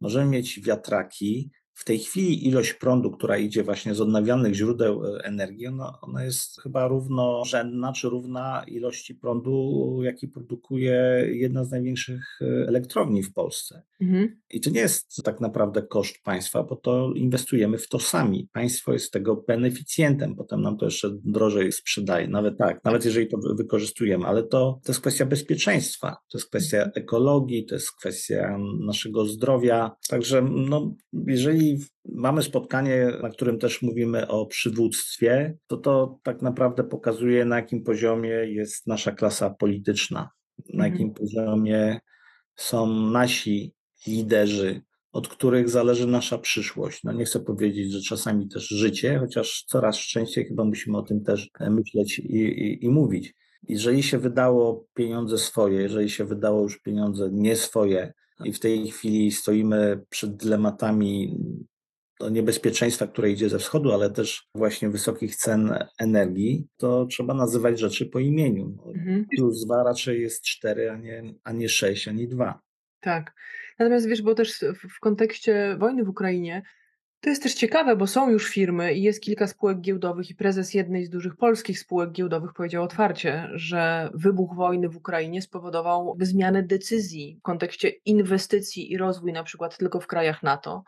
możemy mieć wiatraki. W tej chwili ilość prądu, która idzie właśnie z odnawialnych źródeł energii, ona, ona jest chyba równorzędna czy równa ilości prądu, jaki produkuje jedna z największych elektrowni w Polsce. Mhm. I to nie jest tak naprawdę koszt państwa, bo to inwestujemy w to sami. Państwo jest tego beneficjentem, potem nam to jeszcze drożej sprzedaje, nawet tak, nawet jeżeli to wykorzystujemy, ale to, to jest kwestia bezpieczeństwa, to jest kwestia ekologii, to jest kwestia naszego zdrowia. Także no, jeżeli mamy spotkanie, na którym też mówimy o przywództwie, to to tak naprawdę pokazuje, na jakim poziomie jest nasza klasa polityczna, na jakim poziomie są nasi liderzy, od których zależy nasza przyszłość. No nie chcę powiedzieć, że czasami też życie, chociaż coraz częściej chyba musimy o tym też myśleć i, i, i mówić. Jeżeli się wydało pieniądze swoje, jeżeli się wydało już pieniądze nie swoje, i w tej chwili stoimy przed dylematami do niebezpieczeństwa, które idzie ze wschodu, ale też właśnie wysokich cen energii, to trzeba nazywać rzeczy po imieniu. Mhm. Plus dwa raczej jest cztery, a nie, a nie sześć, ani dwa. Tak. Natomiast wiesz, bo też w kontekście wojny w Ukrainie to jest też ciekawe, bo są już firmy i jest kilka spółek giełdowych i prezes jednej z dużych polskich spółek giełdowych powiedział otwarcie, że wybuch wojny w Ukrainie spowodował zmianę decyzji w kontekście inwestycji i rozwój na przykład tylko w krajach NATO.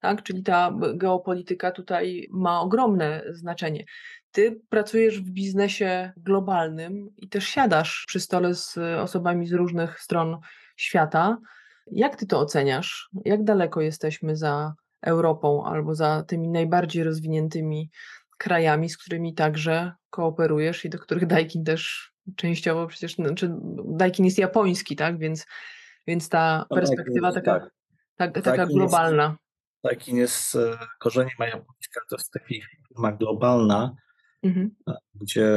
Tak? Czyli ta geopolityka tutaj ma ogromne znaczenie. Ty pracujesz w biznesie globalnym i też siadasz przy stole z osobami z różnych stron świata. Jak ty to oceniasz? Jak daleko jesteśmy za Europą albo za tymi najbardziej rozwiniętymi krajami, z którymi także kooperujesz i do których Daikin też częściowo przecież, znaczy Daikin jest japoński, tak? Więc, więc ta perspektywa Daikin, taka, tak. ta, taka Daikin globalna. Jest, Daikin jest, korzenie ma japońska, to jest taka firma globalna, mhm. gdzie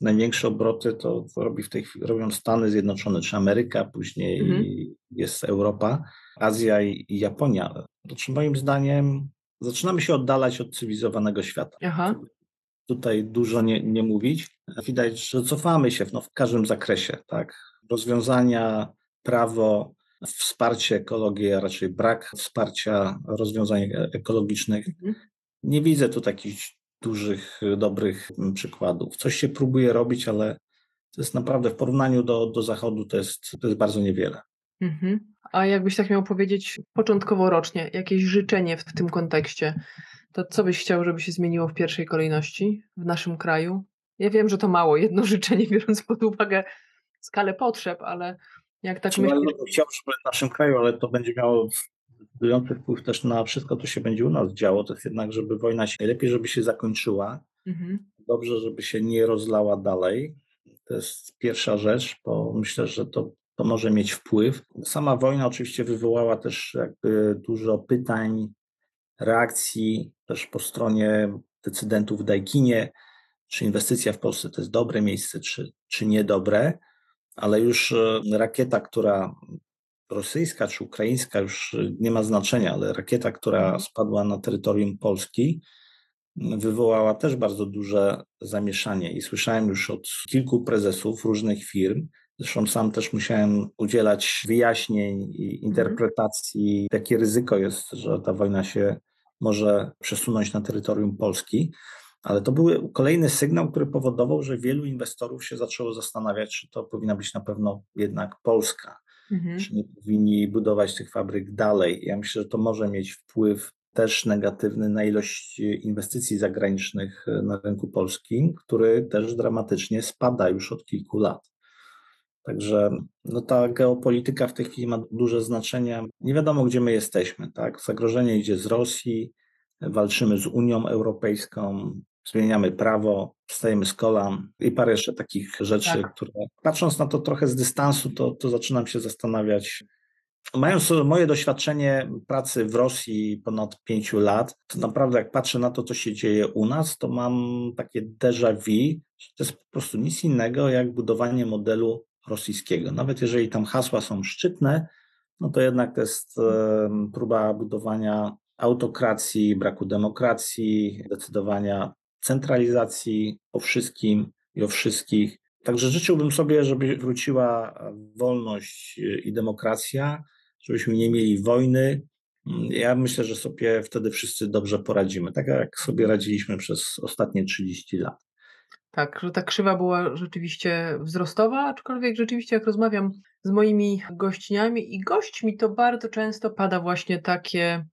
największe obroty to robi w tej chwili, robią Stany Zjednoczone czy Ameryka, później mhm. jest Europa, Azja i, i Japonia. Znaczy moim zdaniem zaczynamy się oddalać od cywilizowanego świata. Aha. Tutaj dużo nie, nie mówić. Widać, że cofamy się w, no, w każdym zakresie. Tak? Rozwiązania, prawo, wsparcie ekologii, a raczej brak wsparcia rozwiązań ekologicznych. Mhm. Nie widzę tu takich dużych, dobrych przykładów. Coś się próbuje robić, ale to jest naprawdę w porównaniu do, do Zachodu to jest, to jest bardzo niewiele. Mhm. A jakbyś tak miał powiedzieć początkowo rocznie, jakieś życzenie w tym kontekście, to co byś chciał, żeby się zmieniło w pierwszej kolejności w naszym kraju? Ja wiem, że to mało, jedno życzenie, biorąc pod uwagę skalę potrzeb, ale jak tak myślisz... Chciałbym w naszym kraju, ale to będzie miało decydujący wpływ też na wszystko, co się będzie u nas działo, to jest jednak, żeby wojna się, najlepiej, żeby się zakończyła, mhm. dobrze, żeby się nie rozlała dalej. To jest pierwsza rzecz, bo myślę, że to, to może mieć wpływ. Sama wojna oczywiście wywołała też jakby dużo pytań, reakcji też po stronie decydentów w Daikinie, czy inwestycja w Polsce to jest dobre miejsce, czy, czy niedobre, ale już rakieta, która rosyjska czy ukraińska, już nie ma znaczenia, ale rakieta, która spadła na terytorium Polski, wywołała też bardzo duże zamieszanie i słyszałem już od kilku prezesów różnych firm, zresztą sam też musiałem udzielać wyjaśnień i interpretacji, jakie ryzyko jest, że ta wojna się może przesunąć na terytorium Polski, ale to był kolejny sygnał, który powodował, że wielu inwestorów się zaczęło zastanawiać, czy to powinna być na pewno jednak Polska, mhm. czy nie powinni budować tych fabryk dalej. Ja myślę, że to może mieć wpływ też negatywny na ilość inwestycji zagranicznych na rynku polskim, który też dramatycznie spada już od kilku lat. Także no, ta geopolityka w tej chwili ma duże znaczenie. Nie wiadomo, gdzie my jesteśmy, tak? Zagrożenie idzie z Rosji, walczymy z Unią Europejską, zmieniamy prawo, wstajemy z kolan i parę jeszcze takich rzeczy, tak. które patrząc na to trochę z dystansu, to, to zaczynam się zastanawiać. Mając moje doświadczenie pracy w Rosji ponad pięciu lat, to naprawdę jak patrzę na to, co się dzieje u nas, to mam takie déjà vu, że to jest po prostu nic innego jak budowanie modelu rosyjskiego. Nawet jeżeli tam hasła są szczytne, no to jednak to jest y, próba budowania autokracji, braku demokracji, decydowania, centralizacji o wszystkim i o wszystkich. Także życzyłbym sobie, żeby wróciła wolność i demokracja, żebyśmy nie mieli wojny. Ja myślę, że sobie wtedy wszyscy dobrze poradzimy, tak jak sobie radziliśmy przez ostatnie trzydzieści lat. Tak, że ta krzywa była rzeczywiście wzrostowa, aczkolwiek rzeczywiście jak rozmawiam z moimi gościniami i gośćmi, to bardzo często pada właśnie takie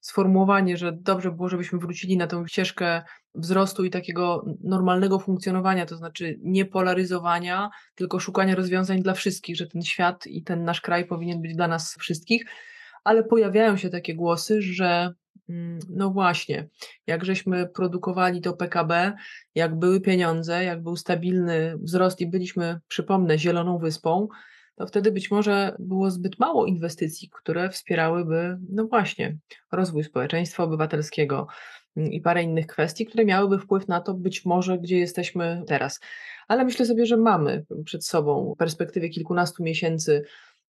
sformułowanie, że dobrze było, żebyśmy wrócili na tą ścieżkę wzrostu i takiego normalnego funkcjonowania, to znaczy nie polaryzowania, tylko szukania rozwiązań dla wszystkich, że ten świat i ten nasz kraj powinien być dla nas wszystkich, ale pojawiają się takie głosy, że no właśnie, jak żeśmy produkowali to P K B, jak były pieniądze, jak był stabilny wzrost i byliśmy, przypomnę, zieloną wyspą, to wtedy być może było zbyt mało inwestycji, które wspierałyby, no właśnie, rozwój społeczeństwa obywatelskiego i parę innych kwestii, które miałyby wpływ na to być może, gdzie jesteśmy teraz. Ale myślę sobie, że mamy przed sobą w perspektywie kilkunastu miesięcy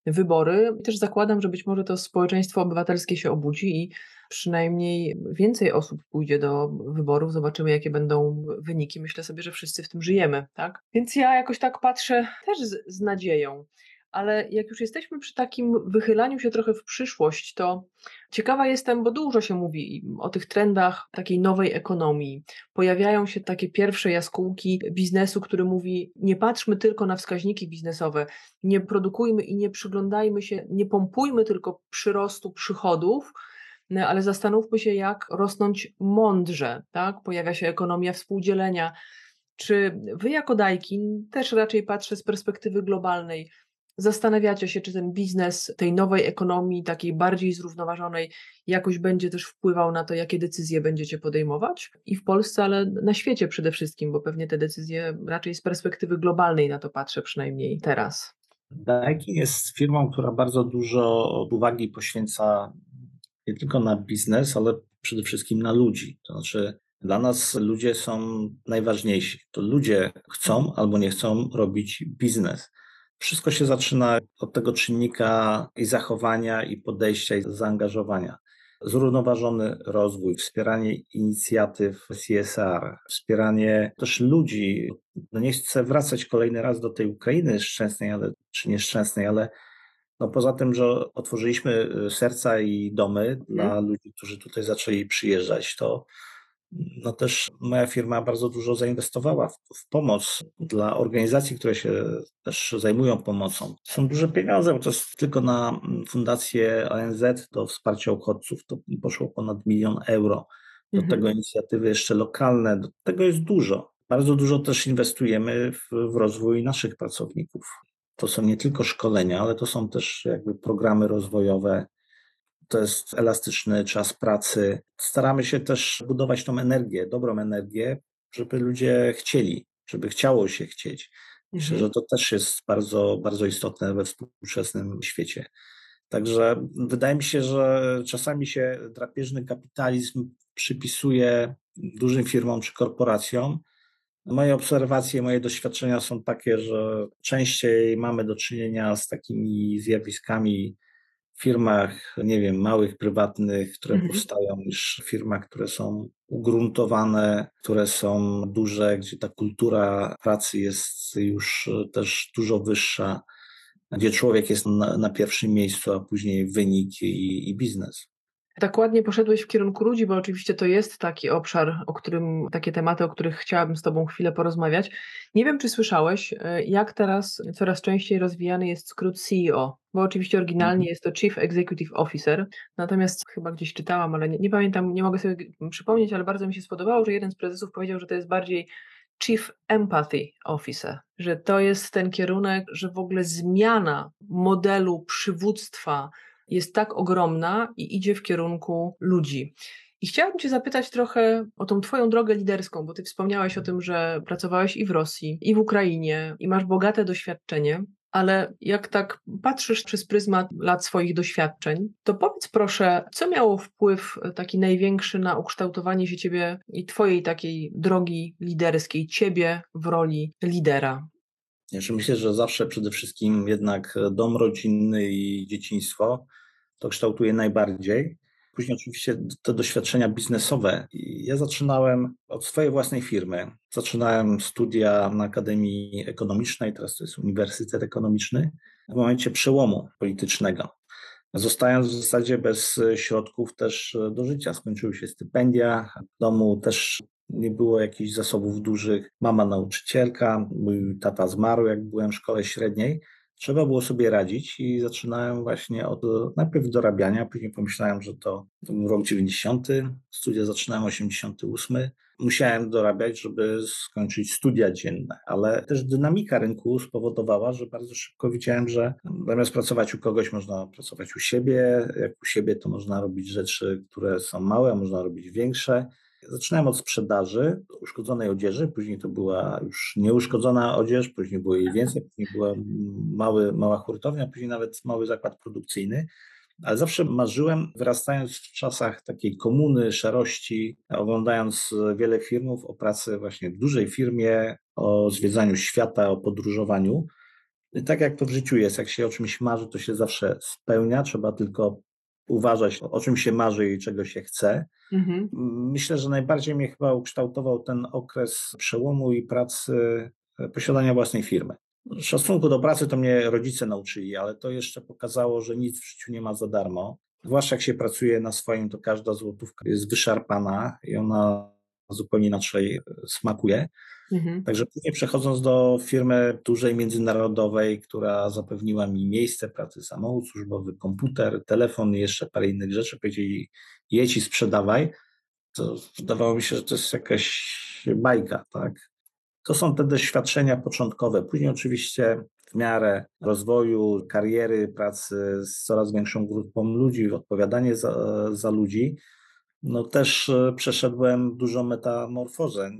wybory i też zakładam, że być może to społeczeństwo obywatelskie się obudzi i przynajmniej więcej osób pójdzie do wyborów, zobaczymy jakie będą wyniki. Myślę sobie, że wszyscy w tym żyjemy, tak? Więc ja jakoś tak patrzę też z, z nadzieją, ale jak już jesteśmy przy takim wychylaniu się trochę w przyszłość, to ciekawa jestem, bo dużo się mówi o tych trendach takiej nowej ekonomii. Pojawiają się takie pierwsze jaskółki biznesu, który mówi nie patrzmy tylko na wskaźniki biznesowe, nie produkujmy i nie przyglądajmy się, nie pompujmy tylko przyrostu przychodów, ale zastanówmy się, jak rosnąć mądrze, tak? Pojawia się ekonomia współdzielenia. Czy wy jako Daikin, też raczej patrzę z perspektywy globalnej, zastanawiacie się, czy ten biznes tej nowej ekonomii, takiej bardziej zrównoważonej, jakoś będzie też wpływał na to, jakie decyzje będziecie podejmować i w Polsce, ale na świecie przede wszystkim, bo pewnie te decyzje raczej z perspektywy globalnej na to patrzę przynajmniej teraz. Daikin jest firmą, która bardzo dużo uwagi poświęca nie tylko na biznes, ale przede wszystkim na ludzi. To znaczy dla nas ludzie są najważniejsi. To ludzie chcą albo nie chcą robić biznes. Wszystko się zaczyna od tego czynnika i zachowania, i podejścia, i zaangażowania. Zrównoważony rozwój, wspieranie inicjatyw C S R, wspieranie też ludzi. No nie chcę wracać kolejny raz do tej Ukrainy szczęsnej ale, czy nieszczęsnej, ale no poza tym, że otworzyliśmy serca i domy mm. dla ludzi, którzy tutaj zaczęli przyjeżdżać, to no też moja firma bardzo dużo zainwestowała w, w pomoc dla organizacji, które się też zajmują pomocą. Są duże pieniądze, bo to jest tylko na fundację O N Z do wsparcia uchodźców, to poszło ponad milion euro. Do mm-hmm. tego inicjatywy jeszcze lokalne, do tego jest dużo. Bardzo dużo też inwestujemy w, w rozwój naszych pracowników. To są nie tylko szkolenia, ale to są też jakby programy rozwojowe, to jest elastyczny czas pracy. Staramy się też budować tą energię, dobrą energię, żeby ludzie chcieli, żeby chciało się chcieć. Myślę, że to też jest bardzo, bardzo istotne we współczesnym świecie. Także wydaje mi się, że czasami się drapieżny kapitalizm przypisuje dużym firmom czy korporacjom. Moje obserwacje, moje doświadczenia są takie, że częściej mamy do czynienia z takimi zjawiskami w firmach, nie wiem, małych, prywatnych, które mhm. powstają, niż w firmach, które są ugruntowane, które są duże, gdzie ta kultura pracy jest już też dużo wyższa, gdzie człowiek jest na, na pierwszym miejscu, a później wynik i, i biznes. Tak ładnie poszedłeś w kierunku ludzi, bo oczywiście to jest taki obszar, o którym takie tematy, o których chciałabym z Tobą chwilę porozmawiać. Nie wiem, czy słyszałeś, jak teraz coraz częściej rozwijany jest skrót C E O, bo oczywiście oryginalnie jest to Chief Executive Officer, natomiast chyba gdzieś czytałam, ale nie, nie pamiętam, nie mogę sobie przypomnieć, ale bardzo mi się spodobało, że jeden z prezesów powiedział, że to jest bardziej Chief Empathy Officer, że to jest ten kierunek, że w ogóle zmiana modelu przywództwa jest tak ogromna i idzie w kierunku ludzi. I chciałabym Cię zapytać trochę o tą Twoją drogę liderską, bo Ty wspomniałeś o tym, że pracowałeś i w Rosji, i w Ukrainie, i masz bogate doświadczenie, ale jak tak patrzysz przez pryzmat lat swoich doświadczeń, to powiedz proszę, co miało wpływ taki największy na ukształtowanie się Ciebie i Twojej takiej drogi liderskiej, Ciebie w roli lidera? Myślę, że zawsze przede wszystkim jednak dom rodzinny i dzieciństwo to kształtuje najbardziej. Później oczywiście te doświadczenia biznesowe. Ja zaczynałem od swojej własnej firmy. Zaczynałem studia na Akademii Ekonomicznej, teraz to jest Uniwersytet Ekonomiczny, w momencie przełomu politycznego. Zostając w zasadzie bez środków też do życia. Skończyły się stypendia, w domu też nie było jakichś zasobów dużych. Mama nauczycielka, mój tata zmarł, jak byłem w szkole średniej. Trzeba było sobie radzić i zaczynałem właśnie od najpierw dorabiania, później pomyślałem, że to, to był rok dziewięćdziesiąty, studia zaczynałem osiemdziesiąty ósmy. Musiałem dorabiać, żeby skończyć studia dzienne, ale też dynamika rynku spowodowała, że bardzo szybko widziałem, że zamiast pracować u kogoś, można pracować u siebie. Jak u siebie, to można robić rzeczy, które są małe, a można robić większe. Zaczynałem od sprzedaży uszkodzonej odzieży, później to była już nieuszkodzona odzież, później było jej więcej, później była mały, mała hurtownia, później nawet mały zakład produkcyjny, ale zawsze marzyłem, wyrastając w czasach takiej komuny, szarości, oglądając wiele filmów o pracy właśnie w dużej firmie, o zwiedzaniu świata, o podróżowaniu. I tak jak to w życiu jest, jak się o czymś marzy, to się zawsze spełnia, trzeba tylko uważać, o czym się marzy i czego się chce. Mhm. Myślę, że najbardziej mnie chyba ukształtował ten okres przełomu i pracy, posiadania własnej firmy. Szacunku do pracy to mnie rodzice nauczyli, ale to jeszcze pokazało, że nic w życiu nie ma za darmo. Zwłaszcza jak się pracuje na swoim, to każda złotówka jest wyszarpana i ona zupełnie inaczej smakuje. Mhm. Także później przechodząc do firmy dużej, międzynarodowej, która zapewniła mi miejsce pracy, samochód służbowy, komputer, telefon i jeszcze parę innych rzeczy, powiedzieli jedź i sprzedawaj, to wydawało mi się, że to jest jakaś bajka, tak? To są te doświadczenia początkowe. Później oczywiście w miarę rozwoju, kariery, pracy z coraz większą grupą ludzi, odpowiadanie za, za ludzi, no też przeszedłem dużą metamorfozę.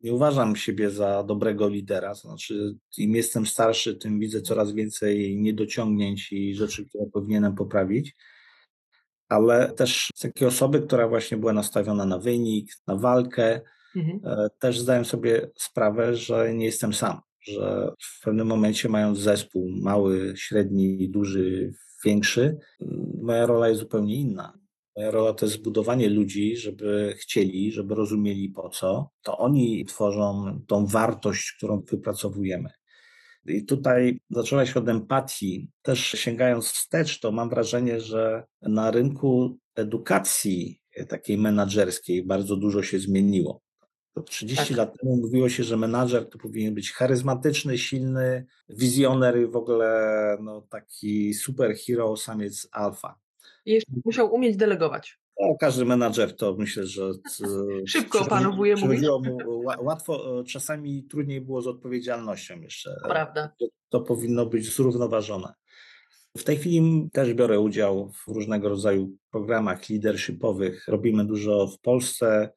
Nie uważam siebie za dobrego lidera, to znaczy im jestem starszy, tym widzę coraz więcej niedociągnięć i rzeczy, które powinienem poprawić, ale też z takiej osoby, która właśnie była nastawiona na wynik, na walkę, mhm. też zdałem sobie sprawę, że nie jestem sam, że w pewnym momencie mając zespół mały, średni, duży, większy, moja rola jest zupełnie inna. Moja rola to jest budowanie ludzi, żeby chcieli, żeby rozumieli po co. To oni tworzą tą wartość, którą wypracowujemy. I tutaj zacząłeś od empatii. Też sięgając wstecz, to mam wrażenie, że na rynku edukacji takiej menadżerskiej bardzo dużo się zmieniło. To trzydzieści tak. lat temu mówiło się, że menadżer to powinien być charyzmatyczny, silny, wizjoner i w ogóle no, taki superhero, samiec alfa. Jeszcze musiał umieć delegować. No, każdy menadżer to myślę, że... Szybko opanowuje mówić. Łatwo, czasami trudniej było z odpowiedzialnością jeszcze. Prawda. To powinno być zrównoważone. W tej chwili też biorę udział w różnego rodzaju programach leadershipowych. Robimy dużo w Polsce,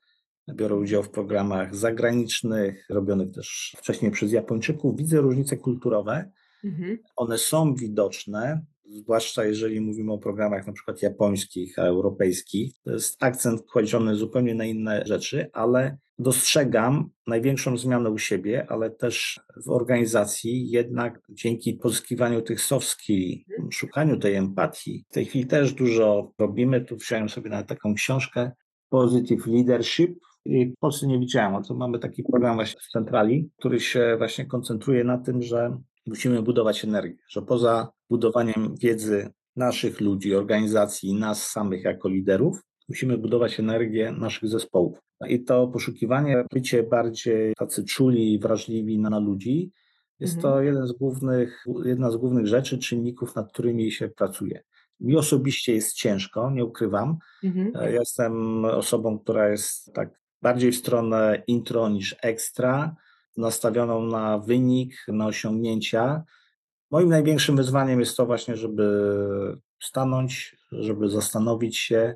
biorę udział w programach zagranicznych, robionych też wcześniej przez Japończyków. Widzę różnice kulturowe, mhm. one są widoczne, zwłaszcza jeżeli mówimy o programach na przykład japońskich, a europejskich. To jest akcent kładziony zupełnie na inne rzeczy, ale dostrzegam największą zmianę u siebie, ale też w organizacji jednak dzięki pozyskiwaniu tych soft skills, szukaniu tej empatii. W tej chwili też dużo robimy, tu wziąłem sobie nawet taką książkę Positive Leadership. I w Polsce nie widziałem, a to mamy taki program właśnie w centrali, który się właśnie koncentruje na tym, że musimy budować energię, że poza budowaniem wiedzy naszych ludzi, organizacji, nas samych jako liderów, musimy budować energię naszych zespołów. I to poszukiwanie, bycie bardziej tacy czuli i wrażliwi na ludzi, jest mhm. to jeden z głównych, jedna z głównych rzeczy, czynników, nad którymi się pracuje. Mi osobiście jest ciężko, nie ukrywam. Mhm. Ja jestem osobą, która jest tak bardziej w stronę intro niż ekstra, nastawioną na wynik, na osiągnięcia. Moim największym wyzwaniem jest to właśnie, żeby stanąć, żeby zastanowić się,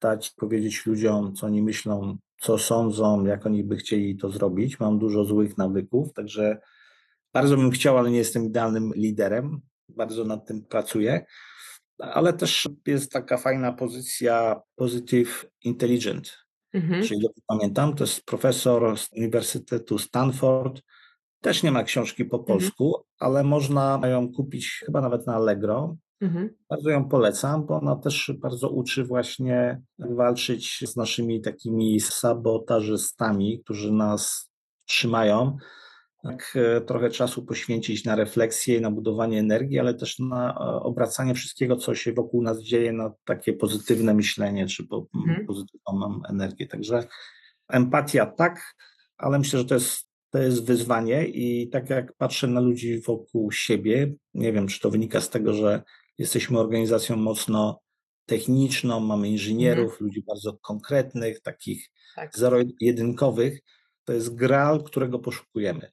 dać powiedzieć ludziom, co oni myślą, co sądzą, jak oni by chcieli to zrobić. Mam dużo złych nawyków, także bardzo bym chciał, ale nie jestem idealnym liderem. Bardzo nad tym pracuję. Ale też jest taka fajna pozycja Positive Intelligence. Mhm. Czyli dobrze pamiętam, to jest profesor z Uniwersytetu Stanford. Też nie ma książki po polsku, mhm. ale można ją kupić chyba nawet na Allegro. Mhm. Bardzo ją polecam, bo ona też bardzo uczy właśnie walczyć z naszymi takimi sabotażystami, którzy nas trzymają. Tak trochę czasu poświęcić na refleksję i na budowanie energii, ale też na obracanie wszystkiego, co się wokół nas dzieje, na takie pozytywne myślenie czy po, mhm. pozytywną energię. Także empatia tak, ale myślę, że to jest, to jest wyzwanie i tak jak patrzę na ludzi wokół siebie, nie wiem, czy to wynika z tego, że jesteśmy organizacją mocno techniczną, mamy inżynierów, mhm. ludzi bardzo konkretnych, takich tak. zero-jedynkowych. To jest graal, którego poszukujemy.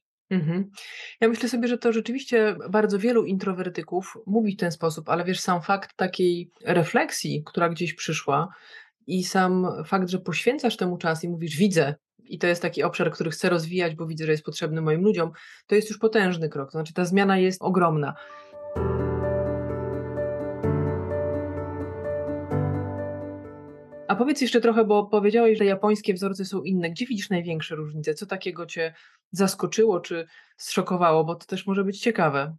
Ja myślę sobie, że to rzeczywiście bardzo wielu introwertyków mówi w ten sposób, ale wiesz, sam fakt takiej refleksji, która gdzieś przyszła i sam fakt, że poświęcasz temu czas i mówisz widzę i to jest taki obszar, który chcę rozwijać, bo widzę, że jest potrzebny moim ludziom, to jest już potężny krok, to znaczy ta zmiana jest ogromna. A powiedz jeszcze trochę, bo powiedziałeś, że japońskie wzorce są inne. Gdzie widzisz największe różnice? Co takiego Cię zaskoczyło czy zszokowało? Bo to też może być ciekawe.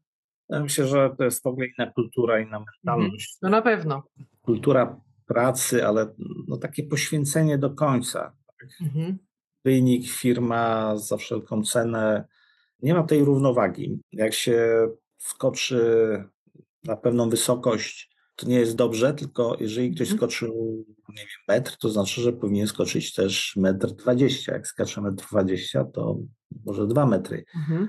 Ja myślę, że to jest w ogóle inna kultura, inna mentalność. No na pewno. Kultura pracy, ale no takie poświęcenie do końca. Tak? Mhm. Wynik, firma za wszelką cenę. Nie ma tej równowagi. Jak się skoczy na pewną wysokość, to nie jest dobrze, tylko jeżeli ktoś skoczył, nie wiem, metr, to znaczy, że powinien skoczyć też metr dwadzieścia. Jak skacze metr dwadzieścia, to może dwa metry. Mhm.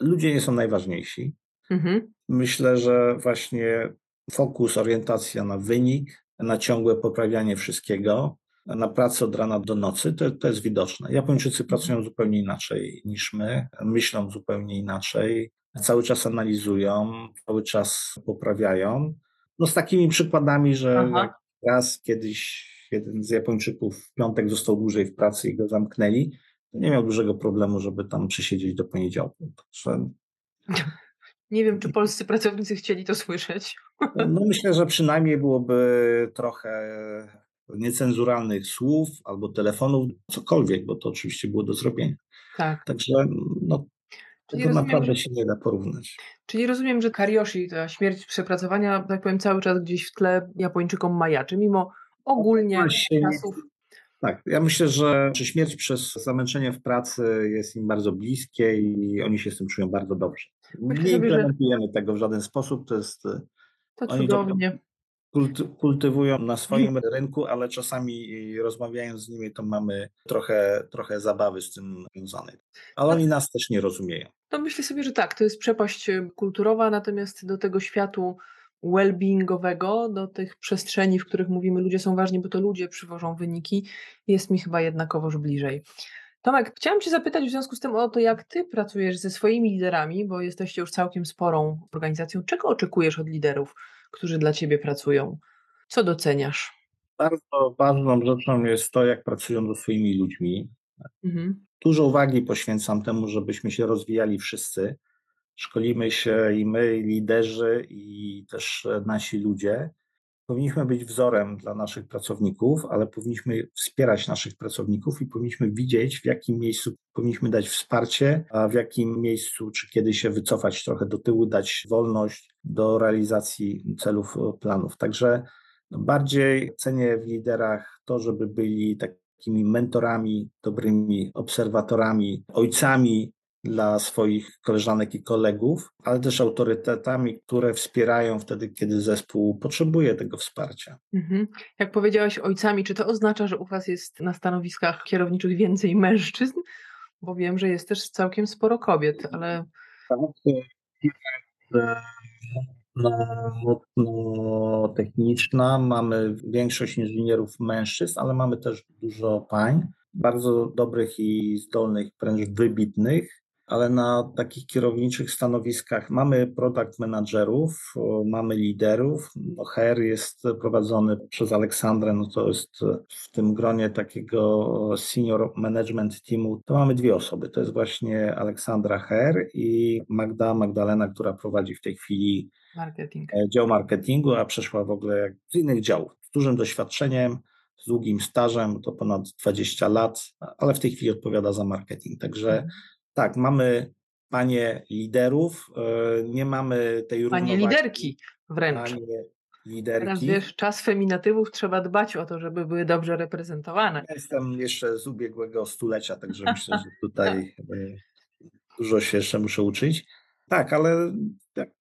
Ludzie nie są najważniejsi. Mhm. Myślę, że właśnie fokus, orientacja na wynik, na ciągłe poprawianie wszystkiego, na pracę od rana do nocy, to, to jest widoczne. Japończycy pracują zupełnie inaczej niż my, myślą zupełnie inaczej, cały czas analizują, cały czas poprawiają. No z takimi przykładami, że jak raz kiedyś jeden z Japończyków w piątek został dłużej w pracy i go zamknęli, to nie miał dużego problemu, żeby tam przysiedzieć do poniedziałku. Także... Nie wiem, czy polscy pracownicy chcieli to słyszeć. No myślę, że przynajmniej byłoby trochę niecenzuralnych słów albo telefonów, cokolwiek, bo to oczywiście było do zrobienia. Tak. Także no... Czyli to naprawdę się nie da porównać. Czyli rozumiem, że karioshi, ta śmierć przepracowania, tak powiem, cały czas gdzieś w tle Japończykom majaczy, mimo ogólnie Właśnie, czasów. Tak, ja myślę, że śmierć przez zamęczenie w pracy jest im bardzo bliskie i oni się z tym czują bardzo dobrze. Myślę nie implementujemy że... tego w żaden sposób, to jest... To oni cudownie. Kulty- kultywują na swoim hmm. rynku, ale czasami rozmawiając z nimi, to mamy trochę, trochę zabawy z tym związanej. Ale tak. Oni nas też nie rozumieją. No myślę sobie, że tak, to jest przepaść kulturowa, natomiast do tego światu well-beingowego, do tych przestrzeni, w których mówimy, ludzie są ważni, bo to ludzie przywożą wyniki, jest mi chyba jednakowoż bliżej. Tomek, chciałam Cię zapytać w związku z tym o to, jak Ty pracujesz ze swoimi liderami, bo jesteście już całkiem sporą organizacją. Czego oczekujesz od liderów, którzy dla Ciebie pracują. Co doceniasz? Bardzo ważną rzeczą jest to, jak pracują ze swoimi ludźmi. Mhm. Dużo uwagi poświęcam temu, żebyśmy się rozwijali wszyscy. Szkolimy się i my, i liderzy, i też nasi ludzie. Powinniśmy być wzorem dla naszych pracowników, ale powinniśmy wspierać naszych pracowników i powinniśmy widzieć, w jakim miejscu powinniśmy dać wsparcie, a w jakim miejscu czy kiedy się wycofać trochę do tyłu, dać wolność do realizacji celów, planów. Także bardziej cenię w liderach to, żeby byli takimi mentorami, dobrymi obserwatorami, ojcami dla swoich koleżanek i kolegów, ale też autorytetami, które wspierają wtedy, kiedy zespół potrzebuje tego wsparcia. Mhm. Jak powiedziałeś ojcami, czy to oznacza, że u Was jest na stanowiskach kierowniczych więcej mężczyzn? Bo wiem, że jest też całkiem sporo kobiet, ale... Tak, mocno techniczna, mamy większość inżynierów mężczyzn, ale mamy też dużo pań, bardzo dobrych i zdolnych, wręcz wybitnych, ale na takich kierowniczych stanowiskach mamy product managerów, mamy liderów. No H R jest prowadzony przez Aleksandrę, no to jest w tym gronie takiego senior management teamu. To mamy dwie osoby, to jest właśnie Aleksandra H R i Magda, Magdalena, która prowadzi w tej chwili marketing. Dział marketingu, a przeszła w ogóle jak z innych działów, z dużym doświadczeniem, z długim stażem, to ponad dwadzieścia lat, ale w tej chwili odpowiada za marketing, także mhm. Tak, mamy panie liderów, nie mamy tej równowagi. Panie liderki wręcz. Panie liderki. Teraz wiesz, czas feminatywów, trzeba dbać o to, żeby były dobrze reprezentowane. Ja jestem jeszcze z ubiegłego stulecia, także myślę, że tutaj dużo się jeszcze muszę uczyć. Tak, ale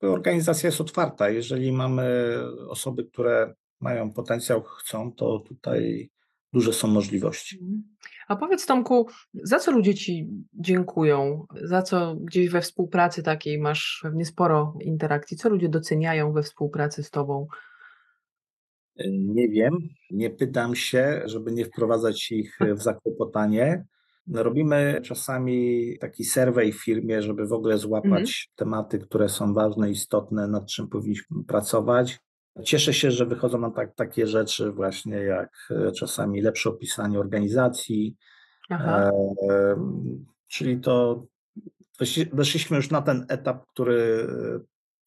organizacja jest otwarta. Jeżeli mamy osoby, które mają potencjał, chcą, to tutaj... duże są możliwości. A powiedz, Tomku, za co ludzie Ci dziękują? Za co gdzieś we współpracy takiej masz pewnie sporo interakcji? Co ludzie doceniają we współpracy z Tobą? Nie wiem. Nie pytam się, żeby nie wprowadzać ich w zakłopotanie. No, robimy czasami taki survey w firmie, żeby w ogóle złapać mhm. tematy, które są ważne, istotne, nad czym powinniśmy pracować. Cieszę się, że wychodzą nam tak, takie rzeczy właśnie jak czasami lepsze opisanie organizacji, e, czyli to weszliśmy już na ten etap, który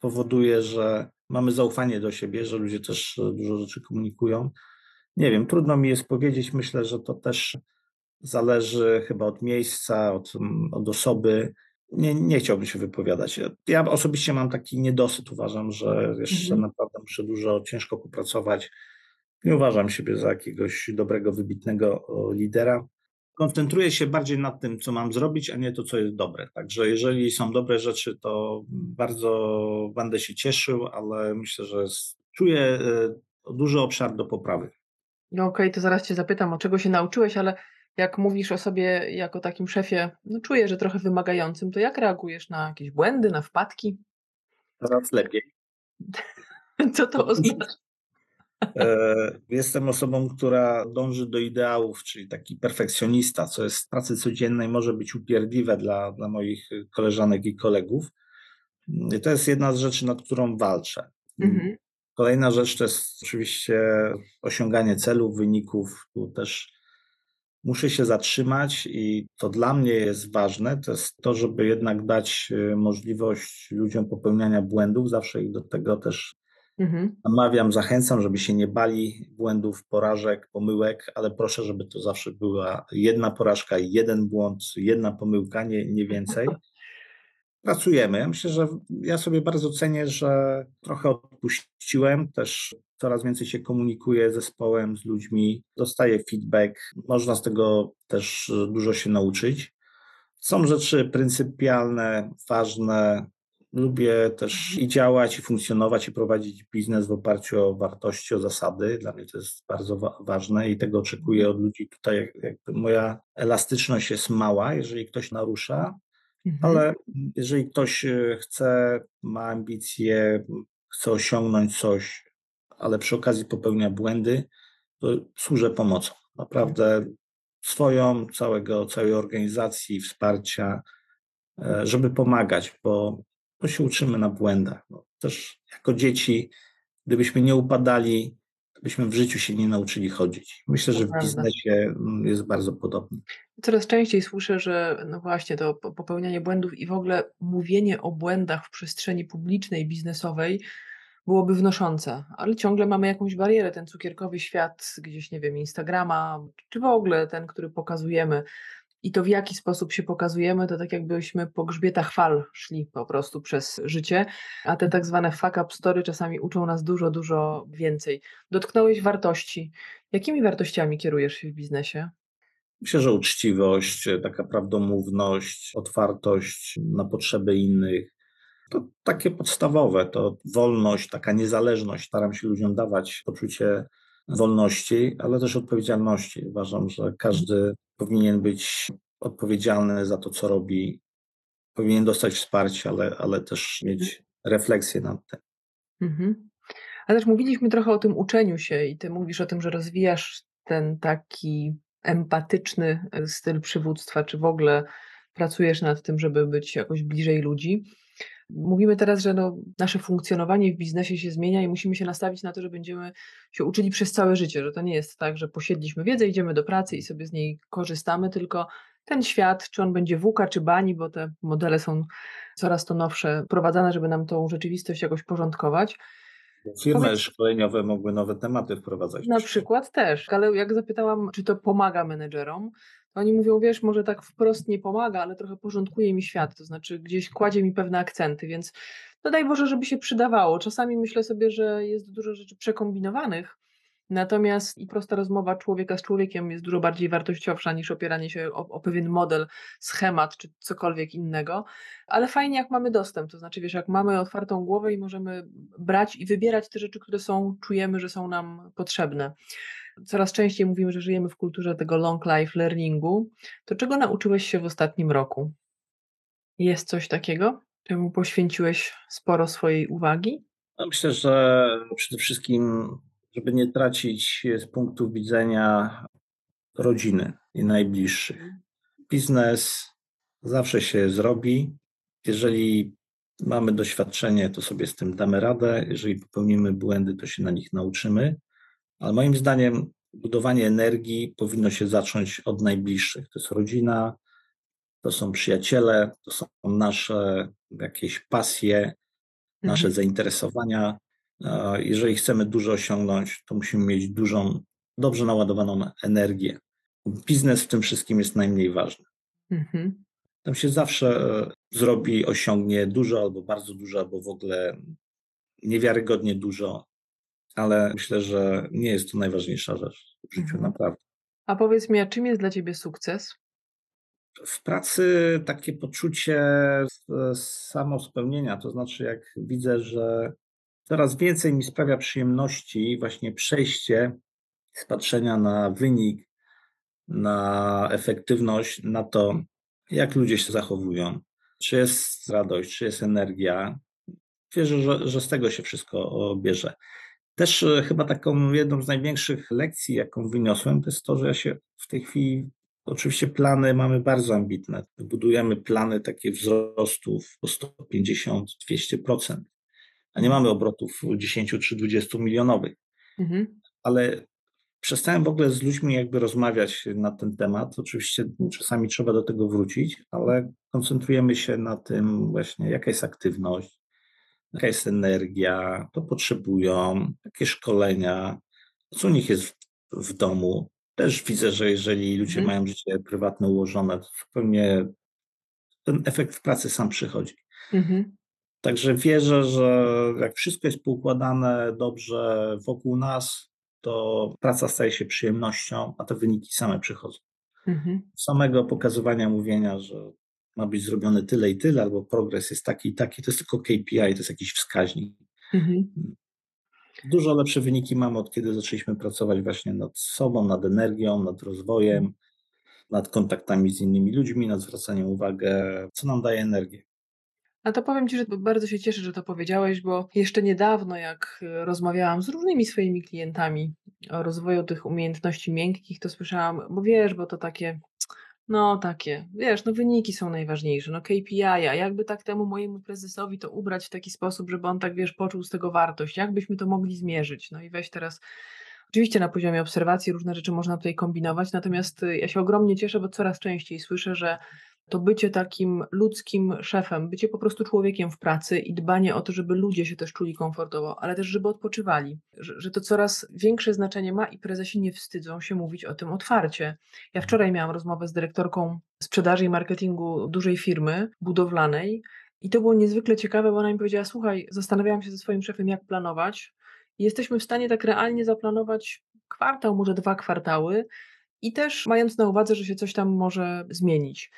powoduje, że mamy zaufanie do siebie, że ludzie też dużo rzeczy komunikują. Nie wiem, trudno mi jest powiedzieć, myślę, że to też zależy chyba od miejsca, od, od osoby. Nie, nie chciałbym się wypowiadać. Ja osobiście mam taki niedosyt. Uważam, że jeszcze mhm. naprawdę muszę dużo ciężko popracować. Nie uważam siebie za jakiegoś dobrego, wybitnego lidera. Koncentruję się bardziej nad tym, co mam zrobić, a nie to, co jest dobre. Także jeżeli są dobre rzeczy, to bardzo będę się cieszył, ale myślę, że czuję duży obszar do poprawy. No okej, okay, to zaraz Cię zapytam, o czego się nauczyłeś, ale... Jak mówisz o sobie jako takim szefie, no czuję, że trochę wymagającym, to jak reagujesz na jakieś błędy, na wpadki? Coraz lepiej. Co to oznacza? Jestem osobą, która dąży do ideałów, czyli taki perfekcjonista, co jest w pracy codziennej, może być upierdliwe dla, dla moich koleżanek i kolegów. I to jest jedna z rzeczy, nad którą walczę. Mhm. Kolejna rzecz to jest oczywiście osiąganie celów, wyników, tu też muszę się zatrzymać i to dla mnie jest ważne, to jest to, żeby jednak dać możliwość ludziom popełniania błędów, zawsze ich do tego też mhm. namawiam, zachęcam, żeby się nie bali błędów, porażek, pomyłek, ale proszę, żeby to zawsze była jedna porażka, jeden błąd, jedna pomyłka, nie, nie więcej. Pracujemy. Ja myślę, że ja sobie bardzo cenię, że trochę odpuściłem, też coraz więcej się komunikuję z zespołem, z ludźmi, dostaję feedback, można z tego też dużo się nauczyć. Są rzeczy pryncypialne, ważne, lubię też i działać, i funkcjonować, i prowadzić biznes w oparciu o wartości, o zasady, dla mnie to jest bardzo wa- ważne i tego oczekuję od ludzi tutaj, jak, jak moja elastyczność jest mała, jeżeli ktoś narusza. Ale jeżeli ktoś chce, ma ambicje, chce osiągnąć coś, ale przy okazji popełnia błędy, to służę pomocą. Naprawdę swoją, całego, całej organizacji, wsparcia, żeby pomagać, bo to się uczymy na błędach. Też jako dzieci Gdybyśmy nie upadali, to byśmy w życiu się nie nauczyli chodzić. Myślę, że w biznesie jest bardzo podobnie. Coraz częściej słyszę, że no właśnie to popełnianie błędów i w ogóle mówienie o błędach w przestrzeni publicznej, biznesowej byłoby wnoszące, ale ciągle mamy jakąś barierę, ten cukierkowy świat gdzieś, nie wiem, Instagrama, czy w ogóle ten, który pokazujemy. I to, w jaki sposób się pokazujemy, to tak jakbyśmy po grzbietach fal szli po prostu przez życie, a te tak zwane fuck-up story czasami uczą nas dużo, dużo więcej. Dotknąłeś wartości. Jakimi wartościami kierujesz się w biznesie? Myślę, że uczciwość, taka prawdomówność, otwartość na potrzeby innych. To takie podstawowe, to wolność, taka niezależność. Staram się ludziom dawać poczucie wolności, ale też odpowiedzialności. Uważam, że każdy powinien być odpowiedzialny za to, co robi. Powinien dostać wsparcie, ale, ale też mieć refleksję nad tym. Mhm. A też mówiliśmy trochę o tym uczeniu się i ty mówisz o tym, że rozwijasz ten taki empatyczny styl przywództwa, czy w ogóle pracujesz nad tym, żeby być jakoś bliżej ludzi. Mówimy teraz, że no, nasze funkcjonowanie w biznesie się zmienia i musimy się nastawić na to, że będziemy się uczyli przez całe życie, że to nie jest tak, że posiedliśmy wiedzę, idziemy do pracy i sobie z niej korzystamy, tylko ten świat, czy on będzie wuka, czy bani, bo te modele są coraz to nowsze, prowadzone, żeby nam tą rzeczywistość jakoś porządkować. Firmy Powiedz... szkoleniowe mogły nowe tematy wprowadzać. Na przykład też, ale jak zapytałam, czy to pomaga menedżerom, oni mówią, wiesz, może tak wprost nie pomaga, ale trochę porządkuje mi świat, to znaczy gdzieś kładzie mi pewne akcenty, więc no daj Boże, żeby się przydawało. Czasami myślę sobie, że jest dużo rzeczy przekombinowanych, natomiast i prosta rozmowa człowieka z człowiekiem jest dużo bardziej wartościowsza niż opieranie się o, o pewien model, schemat czy cokolwiek innego, ale fajnie jak mamy dostęp, to znaczy wiesz, jak mamy otwartą głowę i możemy brać i wybierać te rzeczy, które są, czujemy, że są nam potrzebne. Coraz częściej mówimy, że żyjemy w kulturze tego long life learningu. To czego nauczyłeś się w ostatnim roku? Jest coś takiego, czemu poświęciłeś sporo swojej uwagi? Myślę, że przede wszystkim, żeby nie tracić z punktu widzenia rodziny i najbliższych. Biznes zawsze się zrobi. Jeżeli mamy doświadczenie, to sobie z tym damy radę. Jeżeli popełnimy błędy, to się na nich nauczymy. Ale moim zdaniem budowanie energii powinno się zacząć od najbliższych. To jest rodzina, to są przyjaciele, to są nasze jakieś pasje, nasze zainteresowania. Jeżeli chcemy dużo osiągnąć, to musimy mieć dużą, dobrze naładowaną energię. Biznes w tym wszystkim jest najmniej ważny. Mhm. Tam się zawsze zrobi, osiągnie dużo albo bardzo dużo, albo w ogóle niewiarygodnie dużo. Ale myślę, że nie jest to najważniejsza rzecz w życiu, naprawdę. A powiedz mi, a czym jest dla ciebie sukces? W pracy takie poczucie samospełnienia, to znaczy jak widzę, że coraz więcej mi sprawia przyjemności właśnie przejście z patrzenia na wynik, na efektywność, na to, jak ludzie się zachowują, czy jest radość, czy jest energia. Wierzę, że, że z tego się wszystko bierze. Też chyba taką jedną z największych lekcji, jaką wyniosłem, to jest to, że ja się w tej chwili, oczywiście plany mamy bardzo ambitne. Budujemy plany takie wzrostów o sto pięćdziesiąt do dwustu procent, a nie mamy obrotów dziesięć czy dwadzieścia milionowych. Mhm. Ale przestałem w ogóle z ludźmi jakby rozmawiać na ten temat. Oczywiście czasami trzeba do tego wrócić, ale koncentrujemy się na tym właśnie, jaka jest aktywność, jaka jest energia, to potrzebują, jakie szkolenia, co u nich jest w, w domu. Też widzę, że jeżeli ludzie mm. mają życie prywatne ułożone, to zupełnie ten efekt w pracy sam przychodzi. Mm-hmm. Także wierzę, że jak wszystko jest poukładane dobrze wokół nas, to praca staje się przyjemnością, a te wyniki same przychodzą. Mm-hmm. Samego pokazywania, mówienia, że ma być zrobione tyle i tyle, albo progres jest taki i taki, to jest tylko K P I, to jest jakiś wskaźnik. Mhm. Dużo lepsze wyniki mamy, od kiedy zaczęliśmy pracować właśnie nad sobą, nad energią, nad rozwojem, nad kontaktami z innymi ludźmi, nad zwracaniem uwagi, co nam daje energię. A to powiem ci, że bardzo się cieszę, że to powiedziałeś, bo jeszcze niedawno, jak rozmawiałam z różnymi swoimi klientami o rozwoju tych umiejętności miękkich, to słyszałam, bo wiesz, bo to takie No takie, wiesz, no wyniki są najważniejsze, no K P I a, jakby tak temu mojemu prezesowi to ubrać w taki sposób, żeby on tak, wiesz, poczuł z tego wartość, jakbyśmy to mogli zmierzyć, no i weź teraz, oczywiście na poziomie obserwacji różne rzeczy można tutaj kombinować, natomiast ja się ogromnie cieszę, bo coraz częściej słyszę, że to bycie takim ludzkim szefem, bycie po prostu człowiekiem w pracy i dbanie o to, żeby ludzie się też czuli komfortowo, ale też żeby odpoczywali, że, że to coraz większe znaczenie ma i prezesi nie wstydzą się mówić o tym otwarcie. Ja wczoraj miałam rozmowę z dyrektorką sprzedaży i marketingu dużej firmy budowlanej i to było niezwykle ciekawe, bo ona mi powiedziała, słuchaj, zastanawiałam się ze swoim szefem, jak planować. Jesteśmy w stanie tak realnie zaplanować kwartał, może dwa kwartały i też mając na uwadze, że się coś tam może zmienić.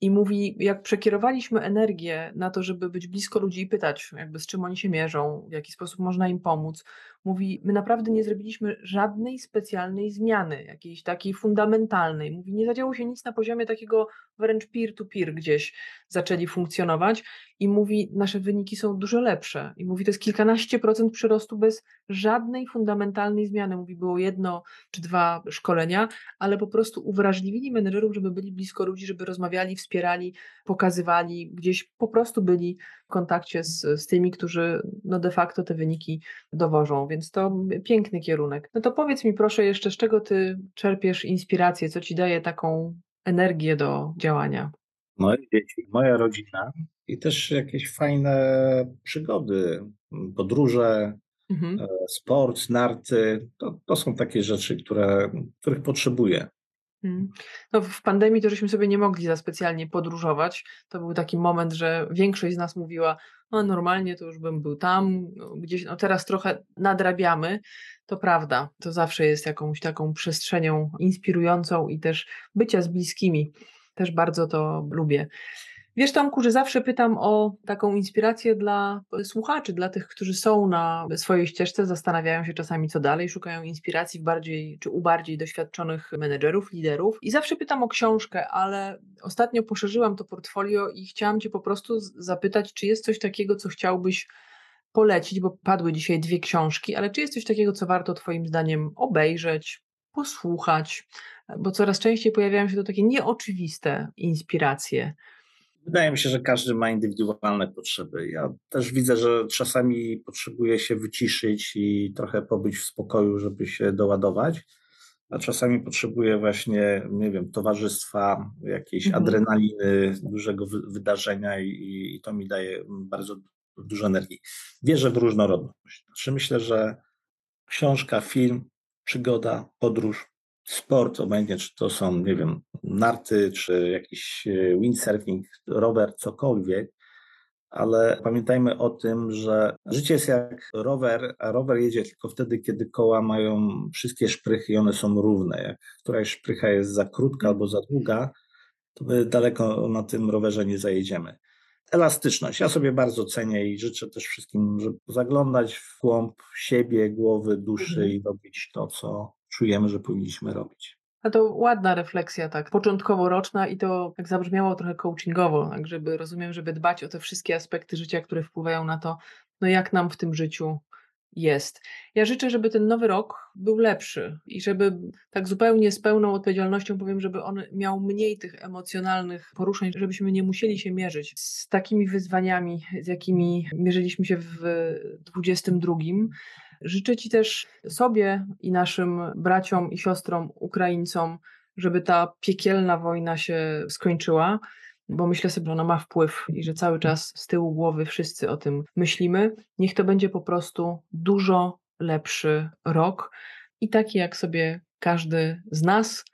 I mówi, jak przekierowaliśmy energię na to, żeby być blisko ludzi i pytać, jakby z czym oni się mierzą, w jaki sposób można im pomóc. Mówi, my naprawdę nie zrobiliśmy żadnej specjalnej zmiany, jakiejś takiej fundamentalnej. Mówi, nie zadziało się nic na poziomie takiego wręcz peer-to-peer gdzieś zaczęli funkcjonować. I mówi, nasze wyniki są dużo lepsze. I mówi, to jest kilkanaście procent przyrostu bez żadnej fundamentalnej zmiany. Mówi, było jedno czy dwa szkolenia, ale po prostu uwrażliwili menedżerów, żeby byli blisko ludzi, żeby rozmawiali, wspierali, pokazywali, gdzieś po prostu byli w kontakcie z, z tymi, którzy no de facto te wyniki dowożą. Więc to piękny kierunek. No to powiedz mi proszę jeszcze, z czego ty czerpiesz inspirację, co ci daje taką energię do działania? Moje dzieci, moja rodzina i też jakieś fajne przygody, podróże, mhm. sport, narty. To, to są takie rzeczy, które, których potrzebuję. No w pandemii to żeśmy sobie nie mogli za specjalnie podróżować. To był taki moment, że większość z nas mówiła, no normalnie to już bym był tam, gdzieś, no teraz trochę nadrabiamy. To prawda, to zawsze jest jakąś taką przestrzenią inspirującą i też bycia z bliskimi. Też bardzo to lubię. Wiesz Tomku, że zawsze pytam o taką inspirację dla słuchaczy, dla tych, którzy są na swojej ścieżce, zastanawiają się czasami co dalej, szukają inspiracji w bardziej, czy u bardziej doświadczonych menedżerów, liderów i zawsze pytam o książkę, ale ostatnio poszerzyłam to portfolio i chciałam Cię po prostu zapytać, czy jest coś takiego, co chciałbyś polecić, bo padły dzisiaj dwie książki, ale czy jest coś takiego, co warto Twoim zdaniem obejrzeć, posłuchać, bo coraz częściej pojawiają się to takie nieoczywiste inspiracje. Wydaje mi się, że każdy ma indywidualne potrzeby. Ja też widzę, że czasami potrzebuje się wyciszyć i trochę pobyć w spokoju, żeby się doładować, a czasami potrzebuje właśnie, nie wiem, towarzystwa, jakiejś mhm. adrenaliny, dużego wy- wydarzenia i, i to mi daje bardzo dużo energii. Wierzę w różnorodność. Znaczy myślę, że książka, film, przygoda, podróż, sport, obojętnie czy to są, nie wiem, narty, czy jakiś windsurfing, rower, cokolwiek, ale pamiętajmy o tym, że życie jest jak rower, a rower jedzie tylko wtedy, kiedy koła mają wszystkie szprychy i one są równe. Jak któraś szprycha jest za krótka albo za długa, to my daleko na tym rowerze nie zajedziemy. Elastyczność. Ja sobie bardzo cenię i życzę też wszystkim, żeby zaglądać w głąb siebie, głowy, duszy i robić to, co czujemy, że powinniśmy robić. A to ładna refleksja, tak, początkowo roczna i to tak zabrzmiało trochę coachingowo, tak, żeby, rozumiem, żeby dbać o te wszystkie aspekty życia, które wpływają na to, no jak nam w tym życiu jest. Ja życzę, żeby ten nowy rok był lepszy i żeby tak zupełnie z pełną odpowiedzialnością powiem, żeby on miał mniej tych emocjonalnych poruszeń, żebyśmy nie musieli się mierzyć z takimi wyzwaniami, z jakimi mierzyliśmy się w dwudziestym drugim. Życzę Ci też sobie i naszym braciom i siostrom Ukraińcom, żeby ta piekielna wojna się skończyła, bo myślę sobie, że ona ma wpływ i że cały czas z tyłu głowy wszyscy o tym myślimy. Niech to będzie po prostu dużo lepszy rok i taki, jak sobie każdy z nas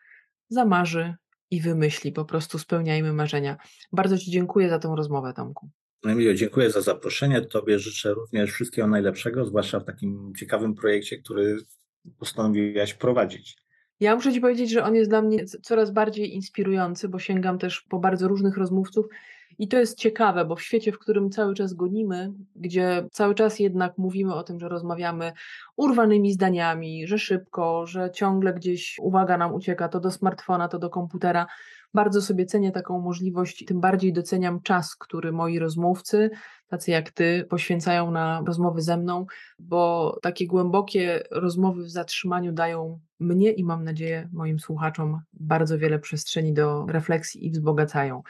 zamarzy i wymyśli. Po prostu spełniajmy marzenia. Bardzo Ci dziękuję za tą rozmowę, Tomku. Emilio, dziękuję za zaproszenie. Tobie życzę również wszystkiego najlepszego, zwłaszcza w takim ciekawym projekcie, który postanowiłaś prowadzić. Ja muszę Ci powiedzieć, że on jest dla mnie coraz bardziej inspirujący, bo sięgam też po bardzo różnych rozmówców I to jest ciekawe, bo w świecie, w którym cały czas gonimy, gdzie cały czas jednak mówimy o tym, że rozmawiamy urwanymi zdaniami, że szybko, że ciągle gdzieś uwaga nam ucieka, to do smartfona, to do komputera. Bardzo sobie cenię taką możliwość, tym bardziej doceniam czas, który moi rozmówcy, tacy jak ty, poświęcają na rozmowy ze mną, bo takie głębokie rozmowy w zatrzymaniu dają mnie i mam nadzieję moim słuchaczom bardzo wiele przestrzeni do refleksji i wzbogacają.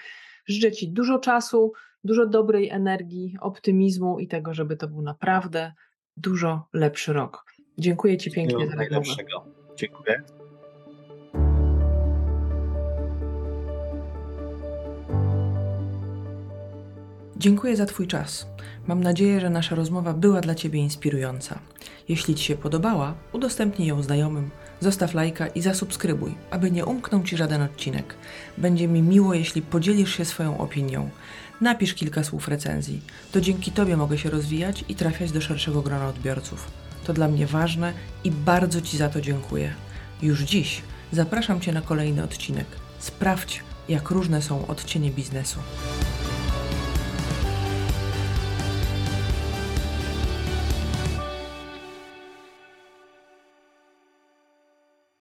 Życzę ci dużo czasu, dużo dobrej energii, optymizmu i tego, żeby to był naprawdę dużo lepszy rok. Dziękuję ci pięknie za rozmowę. Dziękuję. Dziękuję za twój czas. Mam nadzieję, że nasza rozmowa była dla ciebie inspirująca. Jeśli ci się podobała, udostępnij ją znajomym, zostaw lajka i zasubskrybuj, aby nie umknął ci żaden odcinek. Będzie mi miło, jeśli podzielisz się swoją opinią. Napisz kilka słów recenzji. To dzięki tobie mogę się rozwijać i trafiać do szerszego grona odbiorców. To dla mnie ważne i bardzo ci za to dziękuję. Już dziś zapraszam cię na kolejny odcinek. Sprawdź, jak różne są odcienie biznesu.